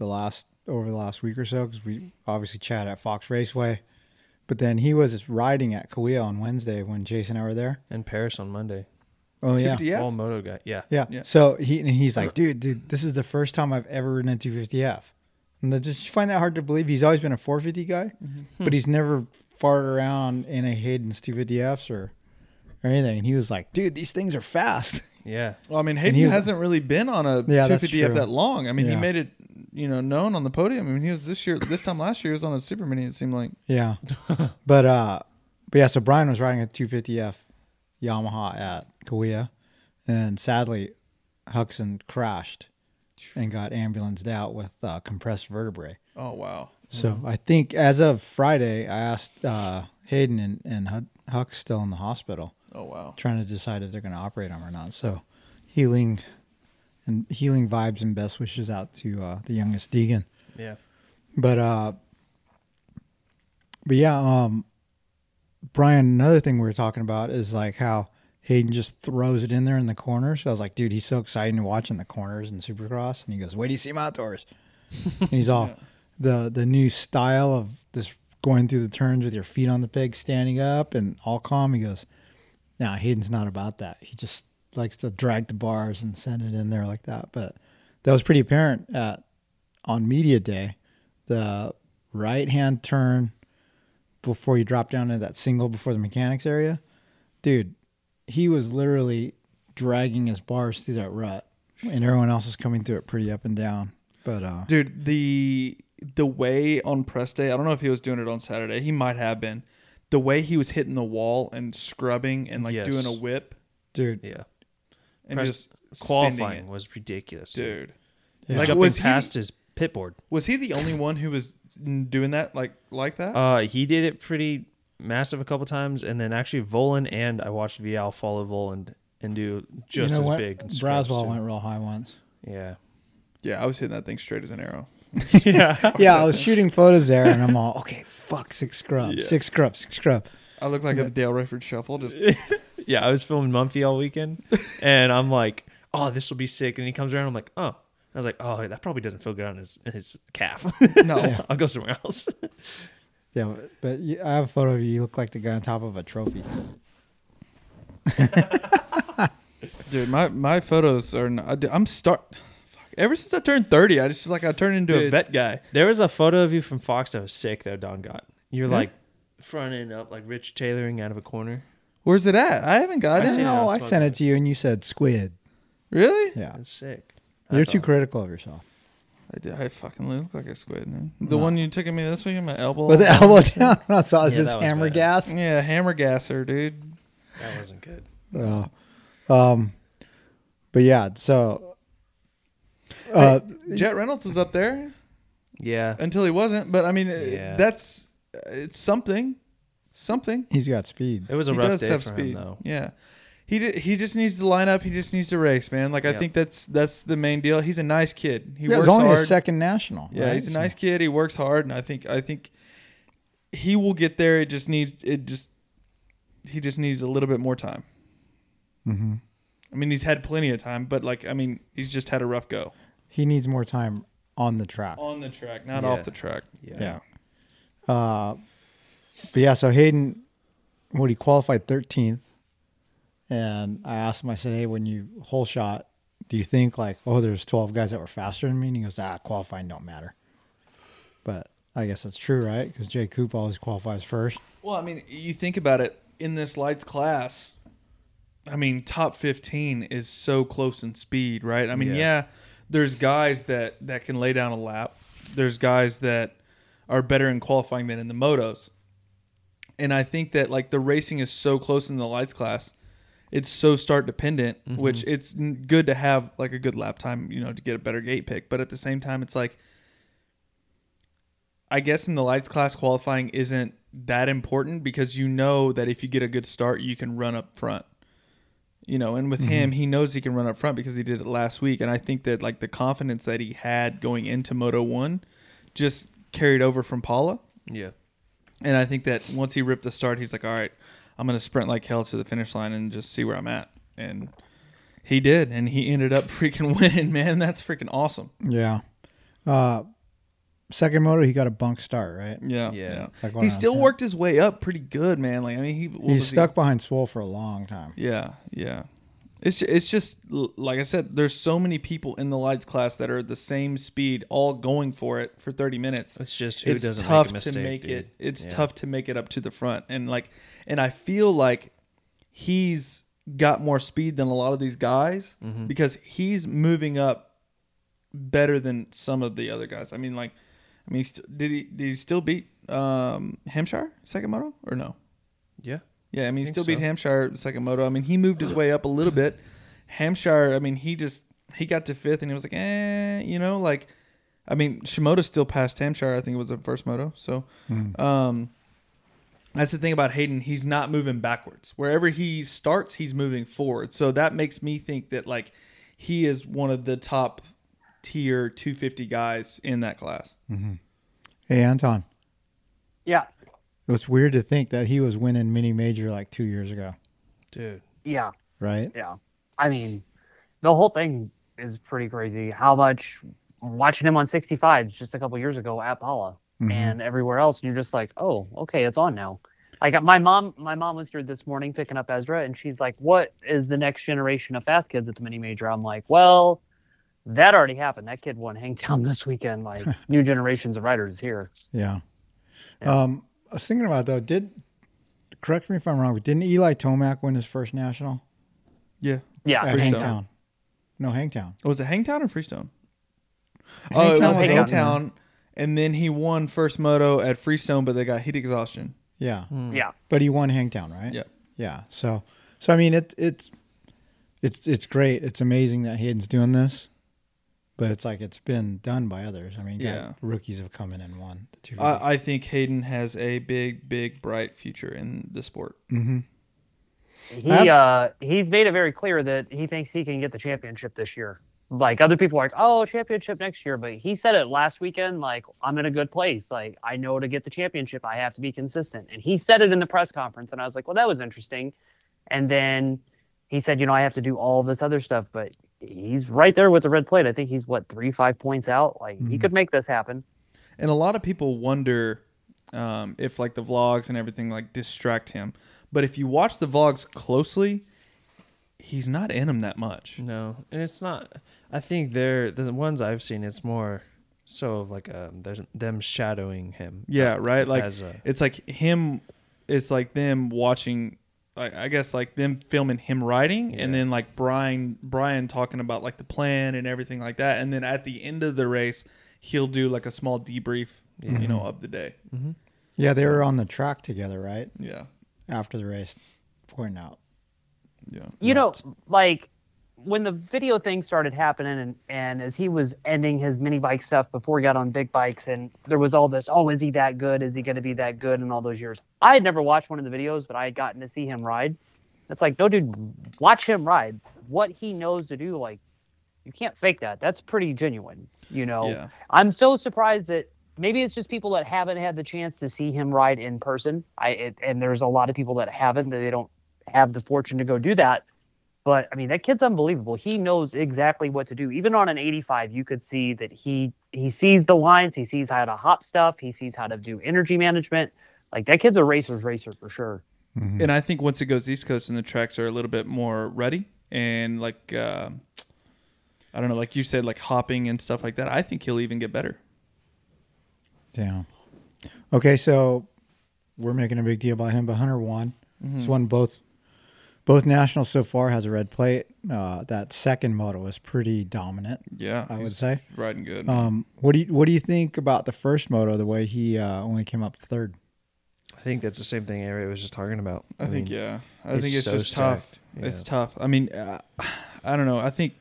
Over the last week or so, because we obviously chat at Fox Raceway, but then he was riding at Kauai on Wednesday when Chase and I were there, and Paris on Monday. Oh yeah, all moto guy. Yeah. So he's like, dude, this is the first time I've ever ridden a 250F, and just find that hard to believe. He's always been a 450 guy, but he's never farted around in a Hayden's 250Fs or anything. And he was like, dude, these things are fast. Yeah. Well, I mean, Hayden hasn't really been on a 250F that long. I mean, he made it, known on the podium. I mean, he was this time last year, he was on a Super Mini, it seemed like. Yeah. But yeah, so Brian was riding a 250F Yamaha at Kauai, and sadly, Huxon crashed and got ambulanced out with compressed vertebrae. Oh, wow. So I think as of Friday, I asked Hayden and Huck's still in the hospital. Oh, wow. Trying to decide if they're going to operate on him or not. So healing vibes and best wishes out to the youngest Deegan. Yeah. But Brian, another thing we were talking about is like how Hayden just throws it in there in the corners. So I was like, dude, he's so excited to watch in the corners in Supercross. And he goes, wait till you see him outdoors. And he's all, the new style of this going through the turns with your feet on the peg, standing up and all calm. He goes, nah, Hayden's not about that. He just likes to drag the bars and send it in there like that. But that was pretty apparent on media day. The right-hand turn before you drop down into that single before the mechanics area. Dude, he was literally dragging his bars through that rut, and everyone else is coming through it pretty up and down. But dude, the way on press day, I don't know if he was doing it on Saturday. He might have been. The way he was hitting the wall and scrubbing and like doing a whip, dude. Yeah, and just qualifying was ridiculous, dude. Yeah. Like jumping past his pit board. Was he the only one who was doing that like that? He did it pretty massive a couple times, and then actually Volan and I watched Vial follow Volan and do just as big. Braswell went real high once. Yeah. Yeah, I was hitting that thing straight as an arrow. yeah, I was shooting photos there, and I'm all, okay, fuck, six scrub. I look like a Dale Rayford shuffle. Just yeah, I was filming Mumphy all weekend, and I'm like, oh, this will be sick. And he comes around, I'm like, oh. I was like, oh, that probably doesn't feel good on his calf. No. Yeah. I'll go somewhere else. Yeah, but I have a photo of you. You look like the guy on top of a trophy. Dude, my photos are not... I'm stuck... Ever since I turned 30, I just like I turned into a vet guy. There was a photo of you from Fox that was sick though. Don got you're like front end up like Rich Tailoring out of a corner. Where's it at? I haven't got it. No, I sent it to you and you said squid. Really? Yeah, it's sick. You're too critical of yourself. I did. I fucking look like a squid, man. The one you took at me this week, my elbow. With the elbow down, I saw this hammer bad. Gas. Yeah, hammer gasser, dude. That wasn't good. No. But yeah, so. Jet Reynolds was up there, yeah. Until he wasn't, but I mean, it's something. Something. He's got speed. It was a rough day for him, though. Yeah, he just needs to line up. He just needs to race, man. Like I think that's the main deal. He's a nice kid. He works hard. It was only his second national. Yeah, right? He's a nice kid. He works hard, and I think he will get there. It just needs he just needs a little bit more time. Mm-hmm. I mean, he's had plenty of time, but like I mean, he's just had a rough go. He needs more time on the track. On the track, not off the track. Yeah. Yeah. But yeah, so Hayden, when he qualified 13th, and I asked him, I said, hey, when you hole shot, do you think like, oh, there's 12 guys that were faster than me? And he goes, qualifying don't matter. But I guess that's true, right? Because Jay Coop always qualifies first. Well, I mean, you think about it, in this lights class, I mean, top 15 is so close in speed, right? I mean, yeah there's guys that can lay down a lap. There's guys that are better in qualifying than in the motos. And I think that like the racing is so close in the lights class. It's so start dependent, which it's good to have like a good lap time, you know, to get a better gate pick. But at the same time, it's like, I guess in the lights class, qualifying isn't that important because you know that if you get a good start, you can run up front. You know, and with him, he knows he can run up front because he did it last week. And I think that like the confidence that he had going into Moto 1 just carried over from Paula. Yeah. And I think that once he ripped the start, he's like, all right, I'm going to sprint like hell to the finish line and just see where I'm at. And he did. And he ended up freaking winning, man. That's freaking awesome. Yeah. Second moto, he got a bunk start, right? Yeah. Like he still worked his way up pretty good, man. Like I mean, he's stuck behind Swole for a long time. Yeah. It's just like I said. There's so many people in the lights class that are at the same speed, all going for it for 30 minutes. It's just who doesn't make a mistake, dude. It's tough to make it up to the front, and I feel like he's got more speed than a lot of these guys because he's moving up better than some of the other guys. I mean, like. I mean, did he still beat Hampshire second moto or no? Yeah. I mean, he still beat Hampshire second moto. I mean, he moved his way up a little bit. Hampshire, I mean, he got to fifth and he was like, you know, like, I mean, Shimoda still passed Hampshire. I think it was the first moto. So, that's the thing about Hayden. He's not moving backwards. Wherever he starts, he's moving forward. So that makes me think that like he is one of the top tier 250 guys in that class. Hey, Anton. Yeah. It was weird to think that he was winning Mini Major like 2 years ago. Dude. Yeah. Right? Yeah. I mean, the whole thing is pretty crazy. How much watching him on 65s just a couple years ago at Paula and everywhere else, and you're just like, oh, okay, it's on now. Like my mom was here this morning picking up Ezra, and she's like, what is the next generation of fast kids at the Mini Major? I'm like, well... That already happened. That kid won Hangtown this weekend. Like new generations of riders here. Yeah. I was thinking about it, though. Did correct me if I'm wrong, but didn't Eli Tomac win his first national? Yeah. Yeah. At Hangtown. No, Hangtown. Oh, was it Hangtown or Freestone? Oh, it was Hangtown. And then he won first moto at Freestone, but they got heat exhaustion. Yeah. Mm. Yeah. But he won Hangtown, right? Yeah. Yeah. So I mean, it's great. It's amazing that Hayden's doing this, but it's like it's been done by others. I mean, yeah, rookies have come in and won. I think Hayden has a big, big, bright future in the sport. Mm-hmm. He's made it very clear that he thinks he can get the championship this year. Like, other people are like, oh, championship next year. But he said it last weekend, like, I'm in a good place. Like, I know to get the championship, I have to be consistent. And he said it in the press conference. And I was like, well, that was interesting. And then he said, you know, I have to do all this other stuff. But he's right there with the red plate. I think he's, what, 3-5 points out? Like, mm-hmm. He could make this happen. And a lot of people wonder if, like, the vlogs and everything, like, distract him. But if you watch the vlogs closely, he's not in them that much. No, and it's not. I think the ones I've seen, it's more so of like them shadowing him. Yeah, right. Like it's like him. It's like them watching. I guess like them filming him riding, yeah. And then like Brian talking about like the plan and everything like that. And then at the end of the race, he'll do like a small debrief, yeah. You know, of the day. Mm-hmm. Yeah, they were on the track together, right? Yeah. After the race, pointing out. Yeah. You know, like when the video thing started happening and as he was ending his mini bike stuff before he got on big bikes and there was all this, oh, is he that good? Is he going to be that good in all those years? I had never watched one of the videos, but I had gotten to see him ride. It's like, no, dude, watch him ride. What he knows to do, like, you can't fake that. That's pretty genuine, you know. Yeah. I'm so surprised that maybe it's just people that haven't had the chance to see him ride in person. And there's a lot of people that haven't, that they don't have the fortune to go do that. But I mean, that kid's unbelievable. He knows exactly what to do. Even on an 85, you could see that he sees the lines, he sees how to hop stuff, he sees how to do energy management. Like, that kid's a racer's racer for sure. Mm-hmm. And I think once it goes East Coast and the tracks are a little bit more ready and like I don't know, like you said, like hopping and stuff like that, I think he'll even get better. Damn. Okay, so we're making a big deal about him, but Hunter won. Mm-hmm. He's won both nationals so far, has a red plate. That second moto was pretty dominant. Yeah, I would say riding good. What do you think about the first moto? The way he only came up third. I think that's the same thing Ari was just talking about. I think it's just tough. Yeah. It's tough. I mean, I don't know. I think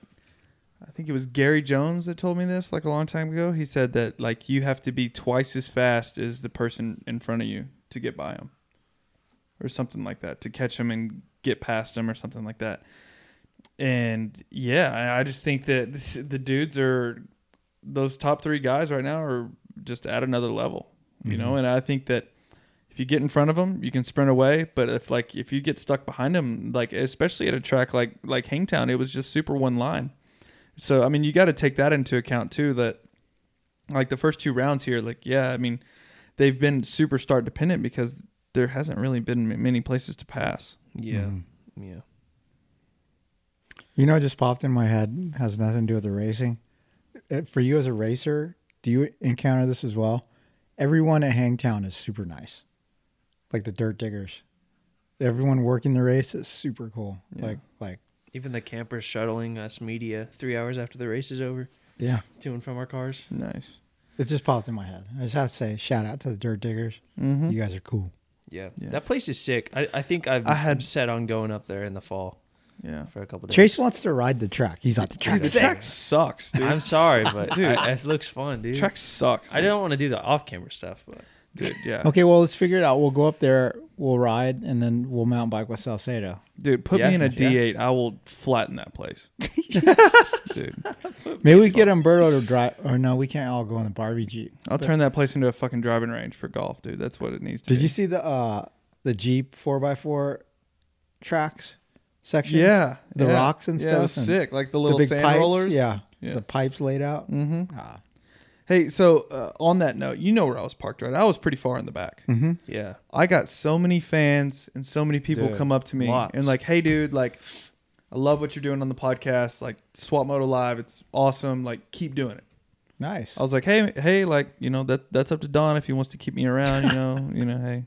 it was Gary Jones that told me this like a long time ago. He said that like you have to be twice as fast as the person in front of you to get by him, or something like that, to catch him and get past him or something like that. And yeah, I just think that the dudes are, those top three guys right now are just at another level, you know? And I think that if you get in front of them, you can sprint away. But if you get stuck behind them, like especially at a track like Hangtown, it was just super one line. So, I mean, you got to take that into account too, that like the first two rounds here, like, yeah, I mean, they've been super start dependent because there hasn't really been many places to pass. Yeah. Mm-hmm. Yeah. You know, it just popped in my head, has nothing to do with the racing. For you as a racer, do you encounter this as well? Everyone at Hangtown is super nice. Like the Dirt Diggers. Everyone working the race is super cool. Yeah. Like even the campers shuttling us media 3 hours after the race is over. Yeah. To and from our cars. Nice. It just popped in my head. I just have to say, shout out to the Dirt Diggers. Mm-hmm. You guys are cool. Yeah, that place is sick. I think I had set on going up there in the fall. Yeah, for a couple days. Chase wants to ride the track. He's like, the track sucks. The track sucks, dude. I'm sorry, but dude, it looks fun, dude. Track sucks. I don't want to do the off-camera stuff, but dude, yeah. Okay, well, let's figure it out. We'll go up there, we'll ride, and then we'll mountain bike with Salcedo. Dude, put me in a D8. I will flatten that place. Dude, maybe we get Umberto to drive. Or no, we can't all go in the Barbie Jeep. I'll turn that place into a fucking driving range for golf, dude. That's what it needs to be. Did you see the Jeep 4x4 tracks section? Yeah. The rocks and stuff. Yeah, it was sick. Like the little sand pipes, rollers. Yeah. The pipes laid out. Mm-hmm. Hey, so on that note, you know where I was parked, right? I was pretty far in the back. Mm-hmm. Yeah. I got so many fans and so many people come up to me and like, hey, dude, like, I love what you're doing on the podcast. Like, Swap Moto Live, it's awesome. Like, keep doing it. Nice. I was like, hey, like, you know, that's up to Don if he wants to keep me around, you know, hey.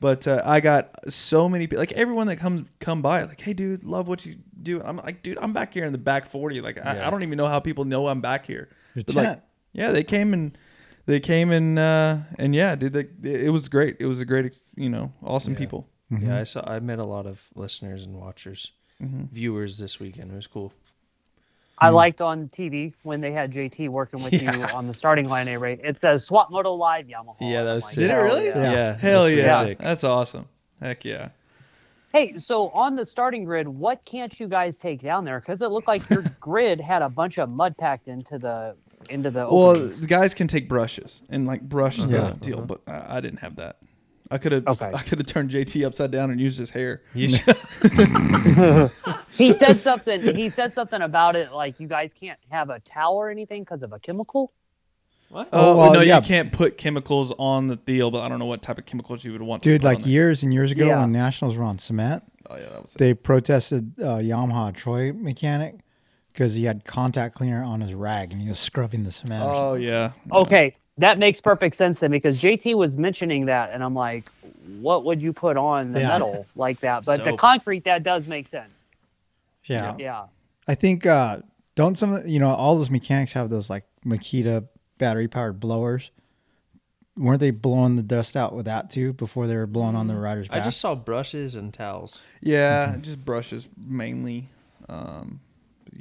But I got so many people, like everyone that come by, like, hey, dude, love what you do. I'm like, dude, I'm back here in the back 40. Like, I don't even know how people know I'm back here. But, like, yeah, they came and yeah, dude, it was great. It was a great, you know, awesome people. Mm-hmm. Yeah, I met a lot of listeners and watchers, mm-hmm. viewers this weekend. It was cool. I liked on TV when they had JT working with you on the starting line A rate. It says Swap Moto Live Yamaha. Yeah, that was sick. Did it really? Yeah. Hell yeah. Sick. That's awesome. Heck yeah. Hey, so on the starting grid, what can't you guys take down there? Because it looked like your grid had a bunch of mud packed into the openings. Well, the guys can take brushes and like brush the deal, but I didn't have that. I could have turned JT upside down and used his hair. He said something about it, like you guys can't have a towel or anything because of a chemical. What? Oh no, you can't put chemicals on the deal, but I don't know what type of chemicals you would want. Dude, to put like on years and years ago when Nationals were on cement, that was they protested Yamaha Troy mechanic because he had contact cleaner on his rag and he was scrubbing the cement. Oh yeah. Okay. That makes perfect sense then, because JT was mentioning that, and I'm like, what would you put on the metal like that? But the concrete, that does make sense. Yeah. Yeah. I think, don't some, you know, all those mechanics have those like Makita battery-powered blowers. Weren't they blowing the dust out with that too before they were blowing on the rider's back? I just saw brushes and towels. Yeah, just brushes mainly. Yeah,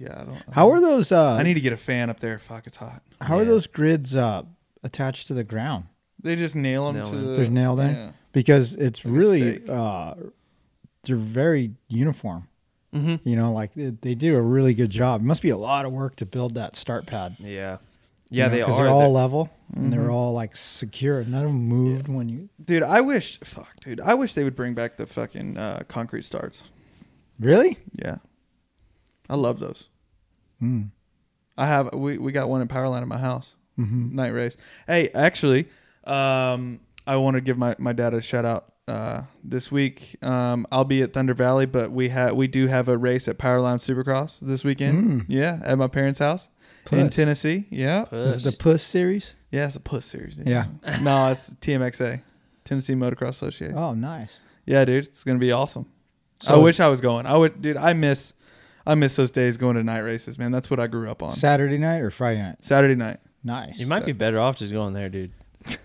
I don't How are those? I need to get a fan up there. Fuck, it's hot. How are those grids attached to the ground? They just nail them in, because it's like really they're very uniform, mm-hmm. you know, like they do a really good job. It must be a lot of work to build that start pad. Yeah, you know, they're all level, mm-hmm. and they're all like secure. None of them moved when you I wish they would bring back the fucking concrete starts. Really? Yeah, I love those. We got one in Powerline at my house. Mm-hmm. Night race. Hey, actually, I want to give my dad a shout out this week. I'll be at Thunder Valley, but we do have a race at Powerline Supercross this weekend. Yeah, at my parents' house in Tennessee. Yeah, is the Puss series? Yeah, it's a Puss series. Yeah. No, it's TMXA, Tennessee Motocross Association. Oh, nice. Yeah, dude, it's gonna be awesome. So I wish I was going. I would, dude. I miss those days going to night races, man. That's what I grew up on. Saturday night or Friday night? Saturday night. Nice. You might be better off just going there, dude.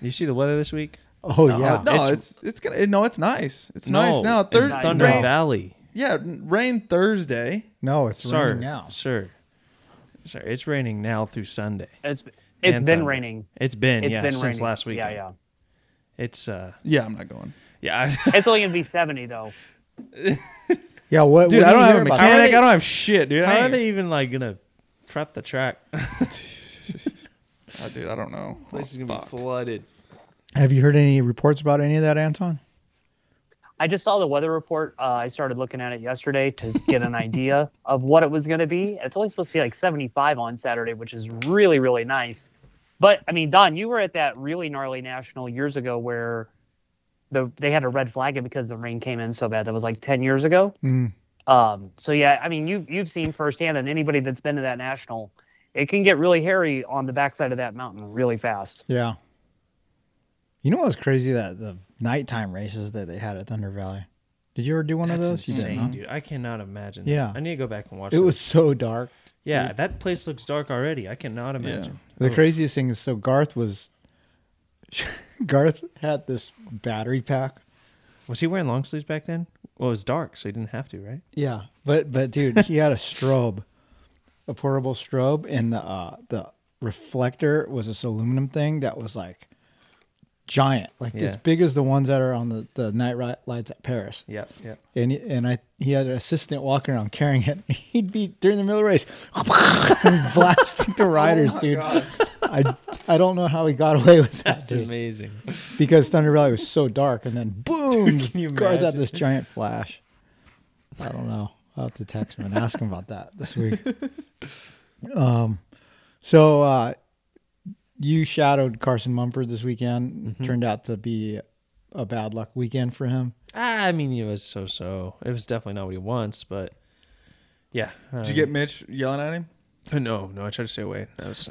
You see the weather this week? Oh yeah. No, it's gonna. No, it's nice. It's nice now. Thunder Valley. Yeah, rain Thursday. No, it's raining now. Sure. It's raining now through Sunday. It's been raining. It's been since raining last week. Yeah. It's I'm not going. Yeah. It's only gonna be 70 though. Yeah. What? Dude, I don't have a mechanic. I don't have shit, dude. How are they even like gonna prep the track? Oh, dude, I don't know. This is going to be flooded. Have you heard any reports about any of that, Anton? I just saw the weather report. I started looking at it yesterday to get an idea of what it was going to be. It's only supposed to be like 75 on Saturday, which is really, really nice. But, I mean, Don, you were at that really gnarly national years ago where they had a red flag because the rain came in so bad. That was like 10 years ago. Mm. So, yeah, I mean, you've seen firsthand, and anybody that's been to that national, it can get really hairy on the backside of that mountain really fast. Yeah. You know what's crazy? That the nighttime races that they had at Thunder Valley. Did you ever do one of those? Insane, you did, dude. I cannot imagine. Yeah. I need to go back and watch it. It was so dark. Yeah, dude. That place looks dark already. I cannot imagine. Yeah. The craziest thing is, so Garth had this battery pack. Was he wearing long sleeves back then? Well, it was dark, so he didn't have to, right? Yeah. But dude, he had a strobe. A portable strobe, and the reflector was this aluminum thing that was like giant, like as big as the ones that are on the night lights at Paris. Yeah. And he had an assistant walking around carrying it. He'd be during the middle of the race, blasting the riders, dude. God. I don't know how he got away with that. That's dude. Amazing. Because Thunder Valley was so dark, and then boom, dude, can you guard that this giant flash. I don't know. I'll have to text him and ask him about that this week. So you shadowed Carson Mumford this weekend. Mm-hmm. Turned out to be a bad luck weekend for him. I mean, it was so. It was definitely not what he wants, but yeah. Did you get Mitch yelling at him? No, I tried to stay away. That was,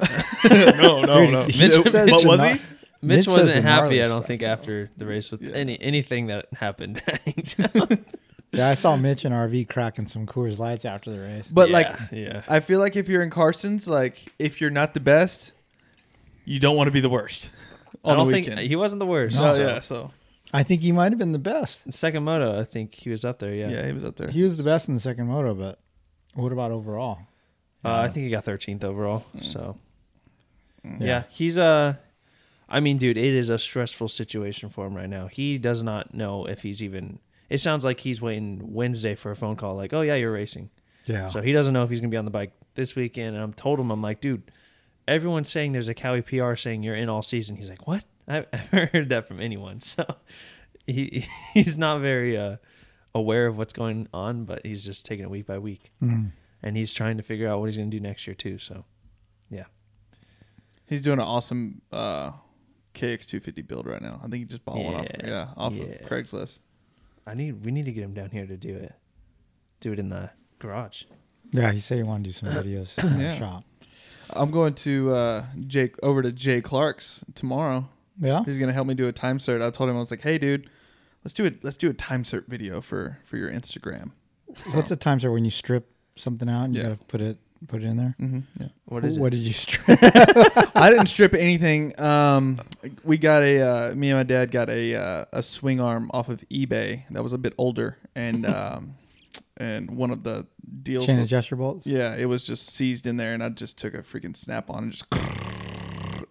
no. Mitch says, what was he? Mitch wasn't happy, I don't think, after the race with anything that happened. Yeah, I saw Mitch and RV cracking some Coors Lights after the race. But, I feel like if you're in Carson's, if you're not the best, you don't want to be the worst. I don't think he wasn't the worst. No, I think he might have been the best. The second moto, I think he was up there, Yeah, he was up there. He was the best in the second moto, but what about overall? I think he got 13th overall, so... Yeah, he's dude, it is a stressful situation for him right now. He does not know if he's even... It sounds like he's waiting Wednesday for a phone call, like, oh, yeah, you're racing. Yeah. So he doesn't know if he's going to be on the bike this weekend. And I told him, I'm like, dude, everyone's saying there's a Cowie PR saying you're in all season. He's like, what? I've never heard that from anyone. So he's not very aware of what's going on, but he's just taking it week by week. Mm-hmm. And he's trying to figure out what he's going to do next year, too. So, yeah. He's doing an awesome KX250 build right now. I think he just bought one off of Craigslist. We need to get him down here to do it. Do it in the garage. Yeah, he said he wanted to do some videos in the shop. I'm going to Jay Clark's tomorrow. Yeah. He's gonna help me do a time cert. I told him, I was like, hey dude, let's do a time cert video for your Instagram. So what's a time cert? When you strip something out and you gotta put it in there? Mm-hmm. Yeah. What did you strip? I didn't strip anything. We got me and my dad got a swing arm off of eBay that was a bit older, and one of the deals chain adjuster bolts. Yeah, it was just seized in there, and I just took a freaking snap on and just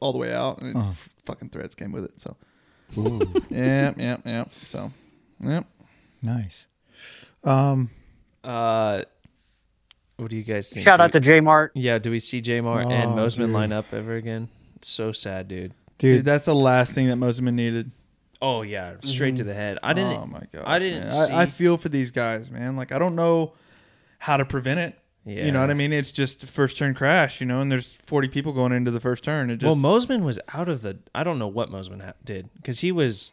all the way out, and fucking threads came with it. So, yeah. So, yeah, nice. What do you guys think? Shout out to J Mart. Yeah, do we see J Mart and Moseman line up ever again? It's so sad, dude. Dude, that's the last thing that Moseman needed. Oh yeah, straight to the head. Oh my god. I didn't. See. I feel for these guys, man. Like, I don't know how to prevent it. Yeah. You know what I mean? It's just first turn crash, and there's 40 people going into the first turn. It just... Well, Moseman was out of the. I don't know what Moseman did, because he was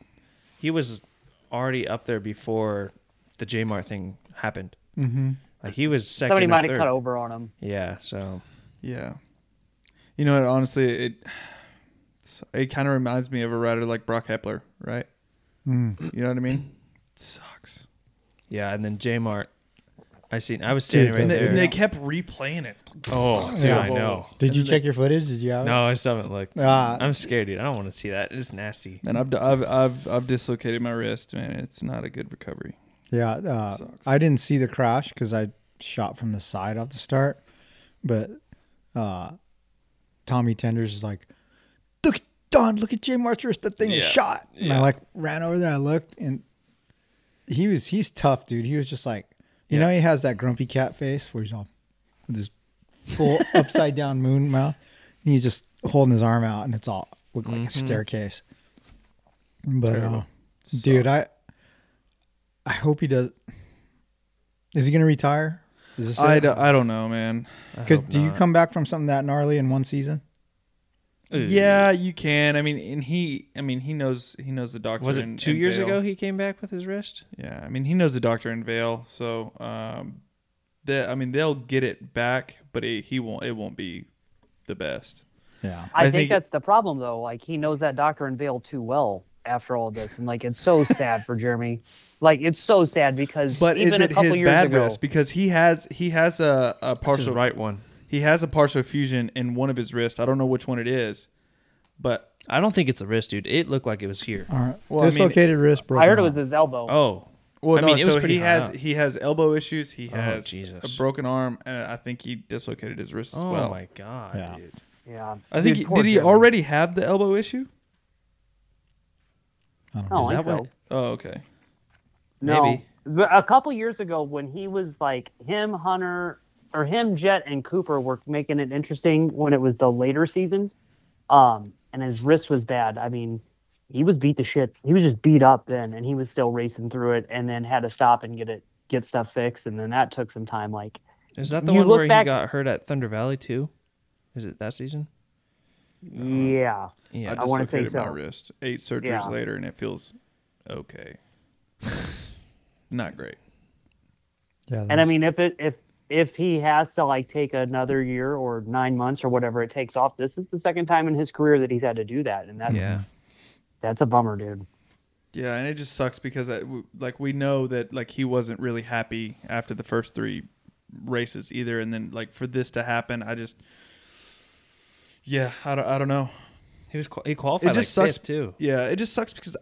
already up there before the J Mart thing happened. Mm-hmm. Like, he was second. Somebody might have cut over on him. Yeah. So. Yeah. You know what? Honestly, it kind of reminds me of a rider like Brock Hepler, right? Mm. You know what I mean? It sucks. Yeah, and then J Mart. I was standing right there. And they kept replaying it. Oh, dude, I know. Did you check your footage? Did you have it? No, I still haven't looked. I'm scared, dude. I don't want to see that. It's nasty. Man, I've dislocated my wrist, man. It's not a good recovery. Yeah, I didn't see the crash because I shot from the side off the start, but Tommy Tenders is like, look at Jay Marchers, that thing is shot. And I ran over there, I looked, and he's tough, dude. He was just like, you know, he has that grumpy cat face where he's all with his full upside down moon mouth, and he's just holding his arm out, and it's all looked like a staircase. But dude, I hope he does. Is he going to retire? Is this I don't know, man. Because you come back from something that gnarly in one season? Yeah, you can. I mean, and he knows. He knows the doctor. Was it two years ago he came back with his wrist? Yeah, I mean, he knows the doctor in Vail. So, they'll get it back, but he won't. It won't be the best. Yeah, I think that's the problem, though. Like, he knows that doctor in Vail too well. After all this, and it's so sad for Jeremy. It's so sad because. But even is it a couple his years bad ago, wrist? Because he has a partial right one. He has a partial fusion in one of his wrists. I don't know which one it is, but I don't think it's the wrist, dude. It looked like it was here. All right. Well, dislocated wrist. Broken. I heard it was his elbow. Oh, well, it was pretty. He has elbow issues. He has a broken arm, and I think he dislocated his wrist as well. Oh my god, dude. Yeah. I think did he already have the elbow issue? I don't know. Oh, okay. No. Maybe. A couple years ago when he was him, Jet, and Cooper were making it interesting when it was the later seasons, and his wrist was bad. I mean, he was beat to shit. He was just beat up then, and he was still racing through it and then had to stop and get stuff fixed, and then that took some time. Is that the one where he got hurt at Thunder Valley too? Is it that season? Yeah, I want to say so. My wrist 8 surgeries later, and it feels okay. Not great. Yeah, and I mean, if he has to take another year or 9 months or whatever it takes off, this is the second time in his career that he's had to do that, and that's That's a bummer, dude. Yeah, and it just sucks because like we know that like he wasn't really happy after the first three races either, and then like for this to happen, I just I don't know. He qualified. It just like sucks too. Yeah, it just sucks because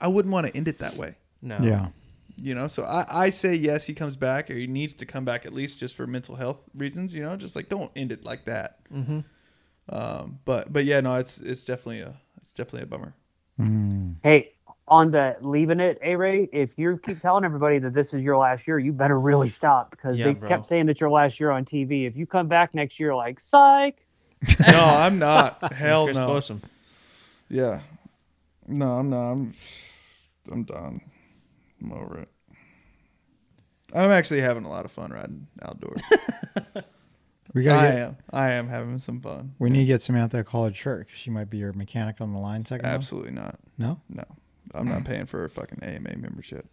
I wouldn't want to end it that way. No. Yeah. You know, so I say yes, he comes back, or he needs to come back at least just for mental health reasons. You know, just like don't end it like that. Mm-hmm. But yeah, no, it's definitely a bummer. Hey, on the leaving it, A-Ray, if you keep telling everybody that this is your last year, you better really stop, because they kept saying it's your last year on TV. If you come back next year, like, psych. No, I'm not. Hell no. Awesome. Yeah. No, I'm not. I'm done. I'm over it. I'm actually having a lot of fun riding outdoors. I am having some fun. We need to get Samantha a collared shirt. She might be your mechanic on the line second. Absolutely not. No? No. I'm not paying for her fucking AMA membership.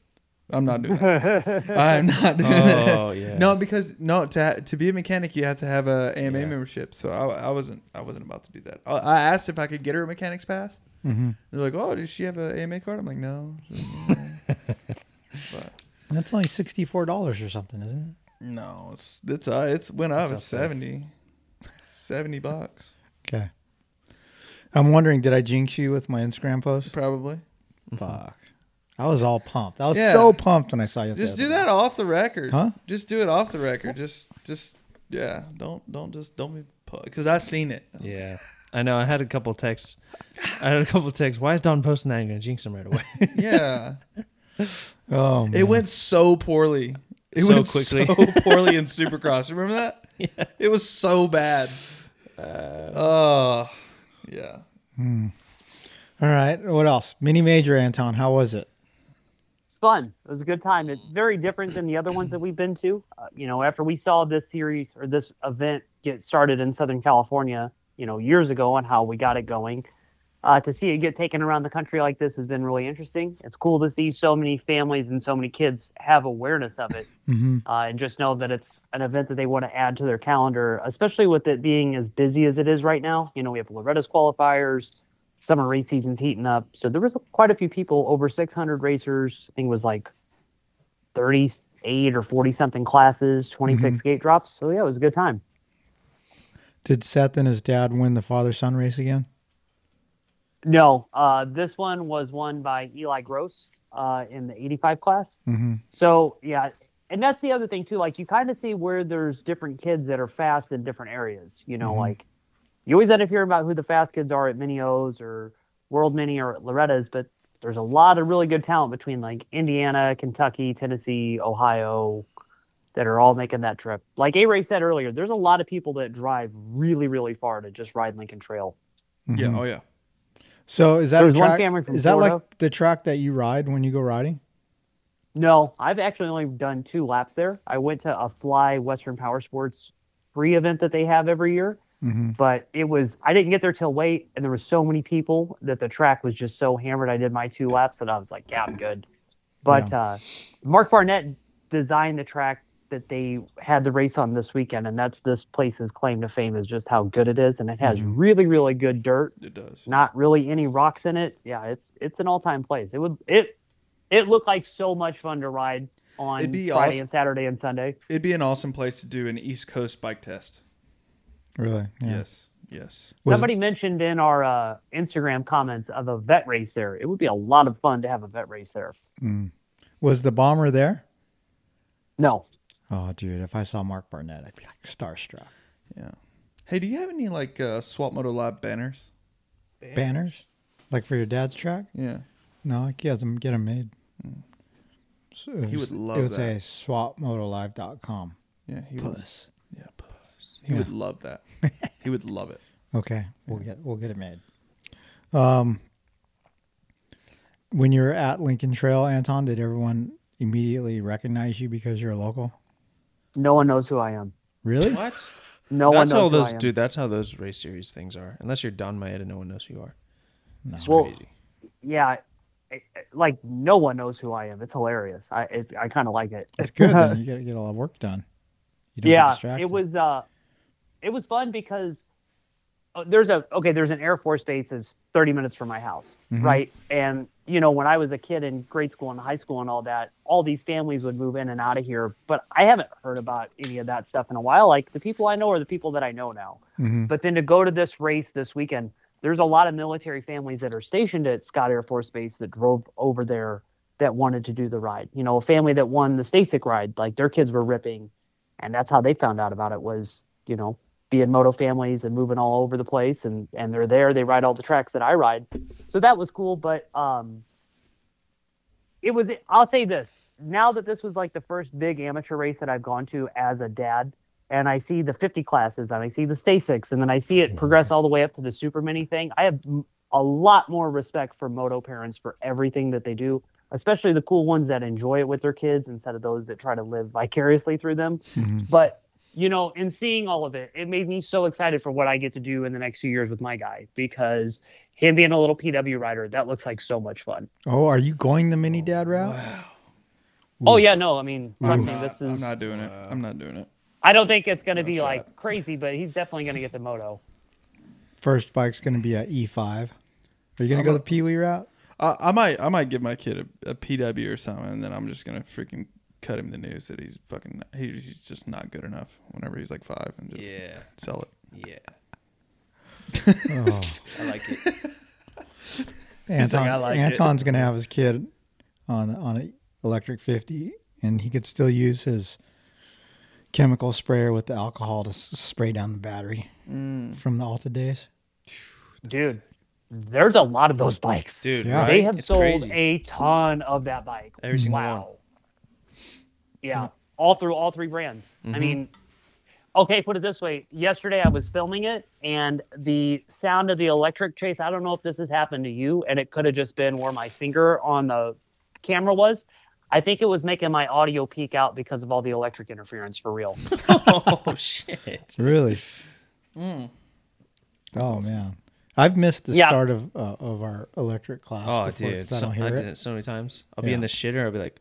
I'm not doing that. I'm not doing that. Oh, yeah. No, because to be a mechanic, you have to have a AMA membership. So I wasn't about to do that. I asked if I could get her a mechanic's pass. Mm-hmm. They're like, oh, does she have an AMA card? I'm like, no. But that's only $64 or something, isn't it? No, it's went up. It's 70, $70. Okay. I'm wondering, did I jinx you with my Instagram post? Probably. Fuck. I was all pumped. I was so pumped when I saw you. Just do that off the record. Huh? Just do it off the record. Just yeah. Don't be, because I seen it. Yeah. I know. I had a couple of texts. Why is Don posting that? I'm gonna jinx him right away. Yeah. Oh. Man. It went so poorly. It went quickly. So poorly in Supercross. Remember that? Yeah. It was so bad. Yeah. Hmm. All right. What else? Mini Major, Anton. How was it? It's fun. It was a good time. It's very different than the other ones that we've been to. You know, after we saw this series or this event get started in Southern California, you know, years ago, on how we got it going, to see it get taken around the country like this has been really interesting. It's cool to see so many families and so many kids have awareness of it. Mm-hmm. And just know that it's an event that they want to add to their calendar, especially with it being as busy as it is right now. You know, we have Loretta's qualifiers. Summer race season's heating up. So there was quite a few people, over 600 racers. I think it was like 38 or 40-something classes, 26 gate drops. So, yeah, it was a good time. Did Seth and his dad win the father-son race again? No. This one was won by Eli Gross in the 85 class. Mm-hmm. So, yeah. And that's the other thing, too. Like, you kind of see where there's different kids that are fast in different areas. You know, like, you always end up hearing about who the fast kids are at Mini O's or World Mini or at Loretta's, but there's a lot of really good talent between like Indiana, Kentucky, Tennessee, Ohio that are all making that trip. Like A-Ray said earlier, there's a lot of people that drive really, really far to just ride Lincoln Trail. Mm-hmm. Yeah, oh yeah. So is that there's a track, one family from is Florida. That like the track that you ride when you go riding? No, I've actually only done 2 laps there. I went to a Fly Western Power Sports free event that they have every year. Mm-hmm. But it was, I didn't get there till late, and there were so many people that the track was just so hammered. I did my 2 laps, and I was like, yeah, I'm good. But Mark Barnett designed the track that they had the race on this weekend, and that's this place's claim to fame is just how good it is, and it has really, really good dirt. It does. Not really any rocks in it. Yeah, it's an all-time place. It looked like so much fun to ride on Friday and Saturday and Sunday. It'd be an awesome place to do an East Coast bike test. Really? Yeah. Yes. Somebody mentioned in our Instagram comments of a vet race there. It would be a lot of fun to have a vet race there. Mm. Was the bomber there? No. Oh, dude, if I saw Mark Barnett, I'd be like starstruck. Yeah. Hey, do you have any like Swap Moto Live banners? Banners? Like for your dad's track? Yeah. No, I can't get them made. Mm. So he would love that. It would say swapmotolive.com. Yeah, he puss. Would. Yeah, puss. He would love that. He would love it. Okay, we'll get it made. When you're at Lincoln Trail, Anton, did everyone immediately recognize you because you're a local? No one knows who I am. Really? What? No one knows how those, who I am. Dude, that's how those race series things are. Unless you're Don Maeda, no one knows who you are. That's crazy. Yeah, like no one knows who I am. It's hilarious. I kind of like it. That's good. Then you got to get a lot of work done. Yeah, it was fun because there's an Air Force Base that's 30 minutes from my house, mm-hmm. right? And, you know, when I was a kid in grade school and high school and all that, all these families would move in and out of here. But I haven't heard about any of that stuff in a while. Like, the people I know are the people that I know now. Mm-hmm. But then to go to this race this weekend, there's a lot of military families that are stationed at Scott Air Force Base that drove over there that wanted to do the ride. You know, a family that won the Stasic ride, like, their kids were ripping. And that's how they found out about it, was, you know, being moto families and moving all over the place, and they're there, they ride all the tracks that I ride. So that was cool. But it was, I'll say this, now that this was like the first big amateur race that I've gone to as a dad, and I see the 50 classes and I see the Stasics, and then I see it progress all the way up to the super mini thing, I have a lot more respect for moto parents for everything that they do, especially the cool ones that enjoy it with their kids instead of those that try to live vicariously through them. Mm-hmm. But, you know, in seeing all of it, it made me so excited for what I get to do in the next few years with my guy, because him being a little PW rider, that looks like so much fun. Oh, are you going the mini dad route? Wow. Oh, yeah, no, I mean, trust me, this is... I'm not doing it. I don't think it's going to be, like, crazy, but he's definitely going to get the moto. First bike's going to be an E5. Are you going to go the Pee-wee route? I might give my kid a PW or something, and then I'm just gonna freaking cut him the news that he's just not good enough whenever he's like 5, and just sell it. Yeah, oh. I like it. Anton's gonna have his kid on an electric 50, and he could still use his chemical sprayer with the alcohol to spray down the battery from the Alta days, dude. There's a lot of those bikes. Dude, yeah. They have sold a ton of that bike. Every single one. Yeah. All through all three brands. Mm-hmm. I mean, okay, put it this way. Yesterday I was filming it, and the sound of the electric chase, I don't know if this has happened to you, and it could have just been where my finger on the camera was. I think it was making my audio peak out because of all the electric interference, for real. Oh, shit. Really? Mm. Oh, awesome. Man. I've missed the start of our electric class. Oh, dude, I did it so many times. I'll be in the shitter. I'll be like,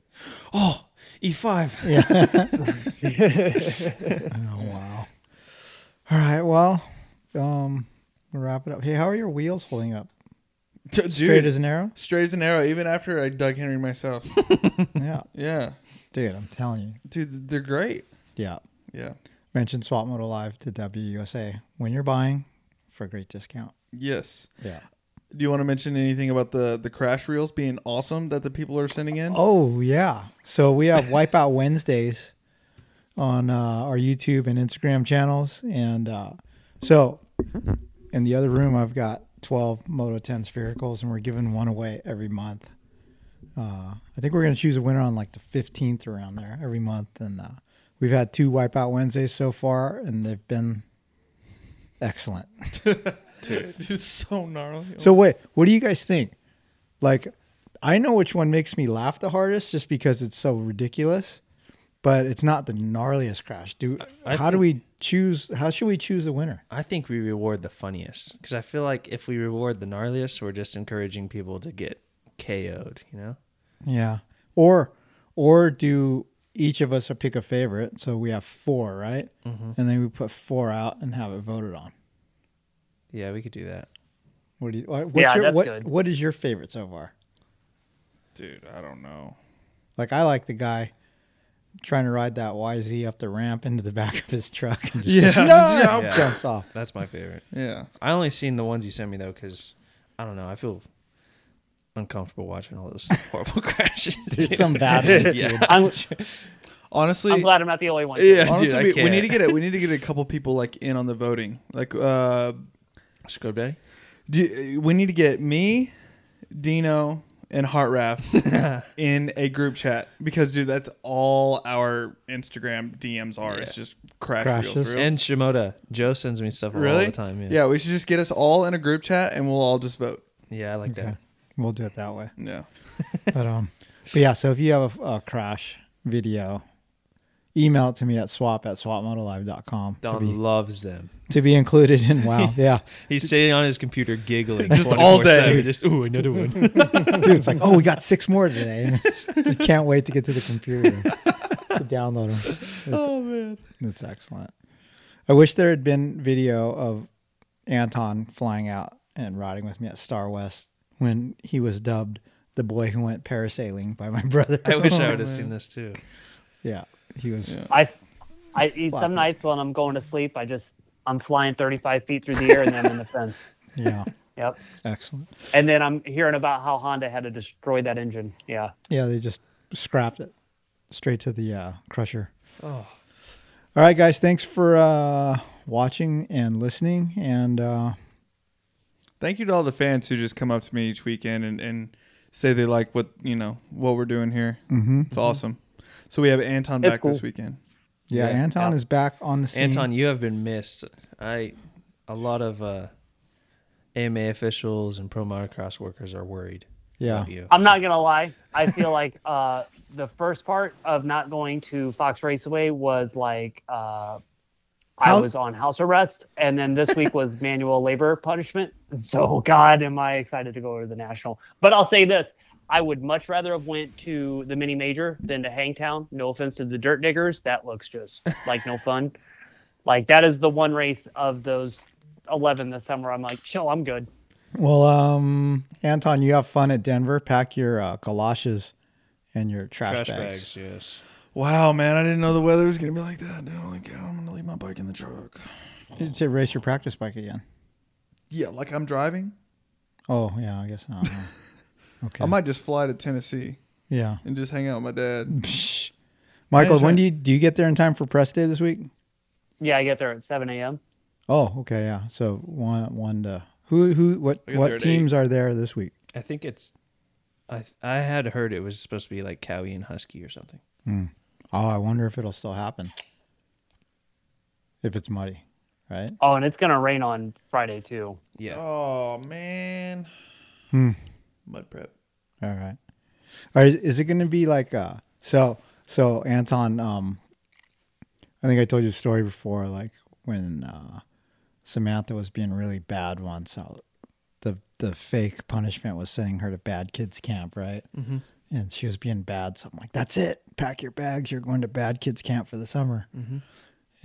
oh, E5. Yeah. Oh, wow. All right, well, we'll wrap it up. Hey, how are your wheels holding up? Dude, straight as an arrow? Straight as an arrow, even after I Doug Henry myself. Yeah. Yeah. Dude, I'm telling you. Dude, they're great. Yeah. Yeah. Mention Swap Moto Live to WUSA when you're buying for a great discount. Yes. Yeah. Do you want to mention anything about the crash reels being awesome that the people are sending in? Oh, yeah. So we have Wipeout Wednesdays on our YouTube and Instagram channels. And so in the other room, I've got 12 Moto 10 sphericals, and we're giving one away every month. I think we're going to choose a winner on like the 15th around there every month. And we've had 2 Wipeout Wednesdays so far, and they've been excellent. Dude, it's so gnarly. So wait, what do you guys think? Like, I know which one makes me laugh the hardest just because it's so ridiculous, but it's not the gnarliest crash. Dude, how should we choose a winner? I think we reward the funniest, because I feel like if we reward the gnarliest, we're just encouraging people to get KO'd, you know? Yeah. Or do each of us pick a favorite? So we have 4, right? Mm-hmm. And then we put 4 out and have it voted on. Yeah, we could do that. What What is your favorite so far? Dude, I don't know. Like, I like the guy trying to ride that YZ up the ramp into the back of his truck and just jumps off. That's my favorite. Yeah. I only seen the ones you sent me, though, because, I don't know, I feel uncomfortable watching all those horrible crashes. There's some bad ones, dude. Honestly, I'm glad I'm not the only one. Yeah, honestly, dude, we need to get it. We need to get a couple people, like, in on the voting. Like, Scrub Daddy? We need to get me, Dino, and Heartraff in a group chat, because, dude, that's all our Instagram DMs are. Yeah. It's just crashes. And Shimoda. Joe sends me stuff all the time. Yeah. Yeah, we should just get us all in a group chat, and we'll all just vote. Yeah, I like that. We'll do it that way. Yeah. But yeah, so if you have a crash video, email it to me at swap@swapmodelive.com. Don loves them. To be included in, wow, yeah. He's sitting on his computer giggling. Just all day. Just, ooh, another one. Dude, it's like, oh, we got 6 more today. I can't wait to get to the computer to download them. It's, oh, man. That's excellent. I wish there had been video of Anton flying out and riding with me at Star West when he was dubbed the boy who went parasailing by my brother. I wish I would have seen this too. Yeah, he was. Yeah. I eat some nights when I'm going to sleep. I'm flying 35 feet through the air and then in the fence. Yeah. Yep. Excellent. And then I'm hearing about how Honda had to destroy that engine. Yeah. Yeah, they just scrapped it straight to the crusher. Oh. All right, guys. Thanks for watching and listening. And thank you to all the fans who just come up to me each weekend and say they like what we're doing here. Mm-hmm. It's awesome. So we have Anton back this weekend. Yeah, yeah. Anton is back on the scene. Anton, you have been missed. A lot of AMA officials and pro motocross workers are worried. Yeah, about you. I'm not gonna lie. I feel like the first part of not going to Fox Raceway was like I was on house arrest, and then this week was manual labor punishment. And so, God, am I excited to go to the national? But I'll say this. I would much rather have went to the Mini Major than to Hangtown. No offense to the Dirt Diggers. That looks just like no fun. Like, that is the one race of those 11 this summer. I'm like, chill, I'm good. Well, Anton, you have fun at Denver. Pack your galoshes and your trash bags. Trash bags, yes. Wow, man, I didn't know the weather was going to be like that. Dude, I'm going to leave my bike in the truck. You should race your practice bike again. Yeah, like I'm driving? Oh, yeah, I guess not. Okay. I might just fly to Tennessee. Yeah. And just hang out with my dad. Psh. Michael, when do you get there in time for press day this week? Yeah, I get there at 7 a.m. Oh, okay, yeah. So what teams are there this week? I think it's I had heard it was supposed to be like Cowie and Husky or something. Mm. Oh, I wonder if it'll still happen. If it's muddy, right? Oh, and it's gonna rain on Friday too. Yeah. Oh man. Hmm. Mud prep. All right. Is it going to be like so Anton? I think I told you the story before, like when Samantha was being really bad once. The fake punishment was sending her to bad kids camp, right? Mm-hmm. And she was being bad, so I'm like, "That's it. Pack your bags. You're going to bad kids camp for the summer." Mm-hmm.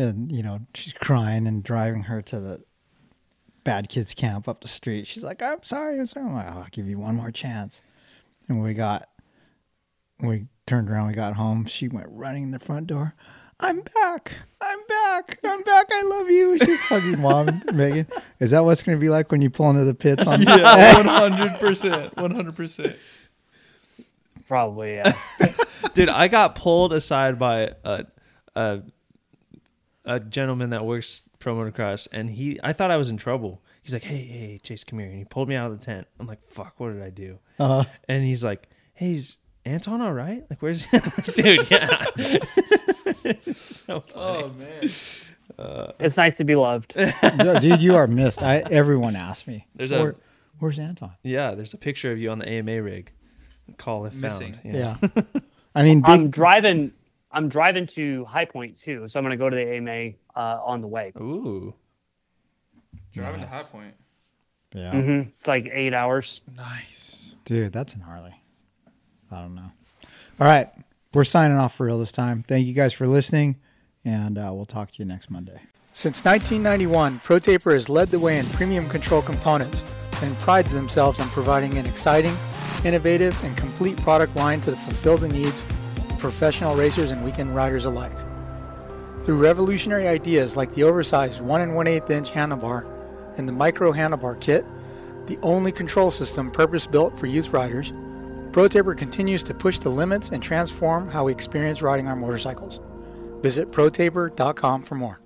And she's crying and driving her to the bad kids camp up the street. She's like, I'm sorry. I'm like, I'll give you one more chance. And we turned around, we got home. She went running in the front door. I'm back. I love you. She's hugging Mom and Megan. Is that what's going to be like when you pull into the pits? On yeah, 100%. 100%. Probably, yeah. Dude, I got pulled aside by a gentleman that works pro motocross, and I thought I was in trouble. He's like, hey, Chase, come here. And he pulled me out of the tent. I'm like, fuck, what did I do? Uh-huh. And he's like, hey, is Anton all right? Like, where's he? Dude, yeah. So funny. Oh, man. It's nice to be loved. Dude, you are missed. Everyone asked me, where's Anton? Yeah, there's a picture of you on the AMA rig. Call if missing. Found. Yeah. I mean, I'm driving to High Point too, so I'm going to go to the AMA on the way. Ooh. Driving to High Point. Yeah. Mm-hmm. It's like 8 hours. Nice. Dude, that's gnarly. I don't know. All right. We're signing off for real this time. Thank you guys for listening, and we'll talk to you next Monday. Since 1991, Pro Taper has led the way in premium control components and prides themselves on providing an exciting, innovative, and complete product line to fulfill the needs professional racers and weekend riders alike. Through revolutionary ideas like the oversized 1 1/8-inch handlebar and the micro handlebar kit, the only control system purpose-built for youth riders, Pro Taper continues to push the limits and transform how we experience riding our motorcycles. Visit protaper.com for more.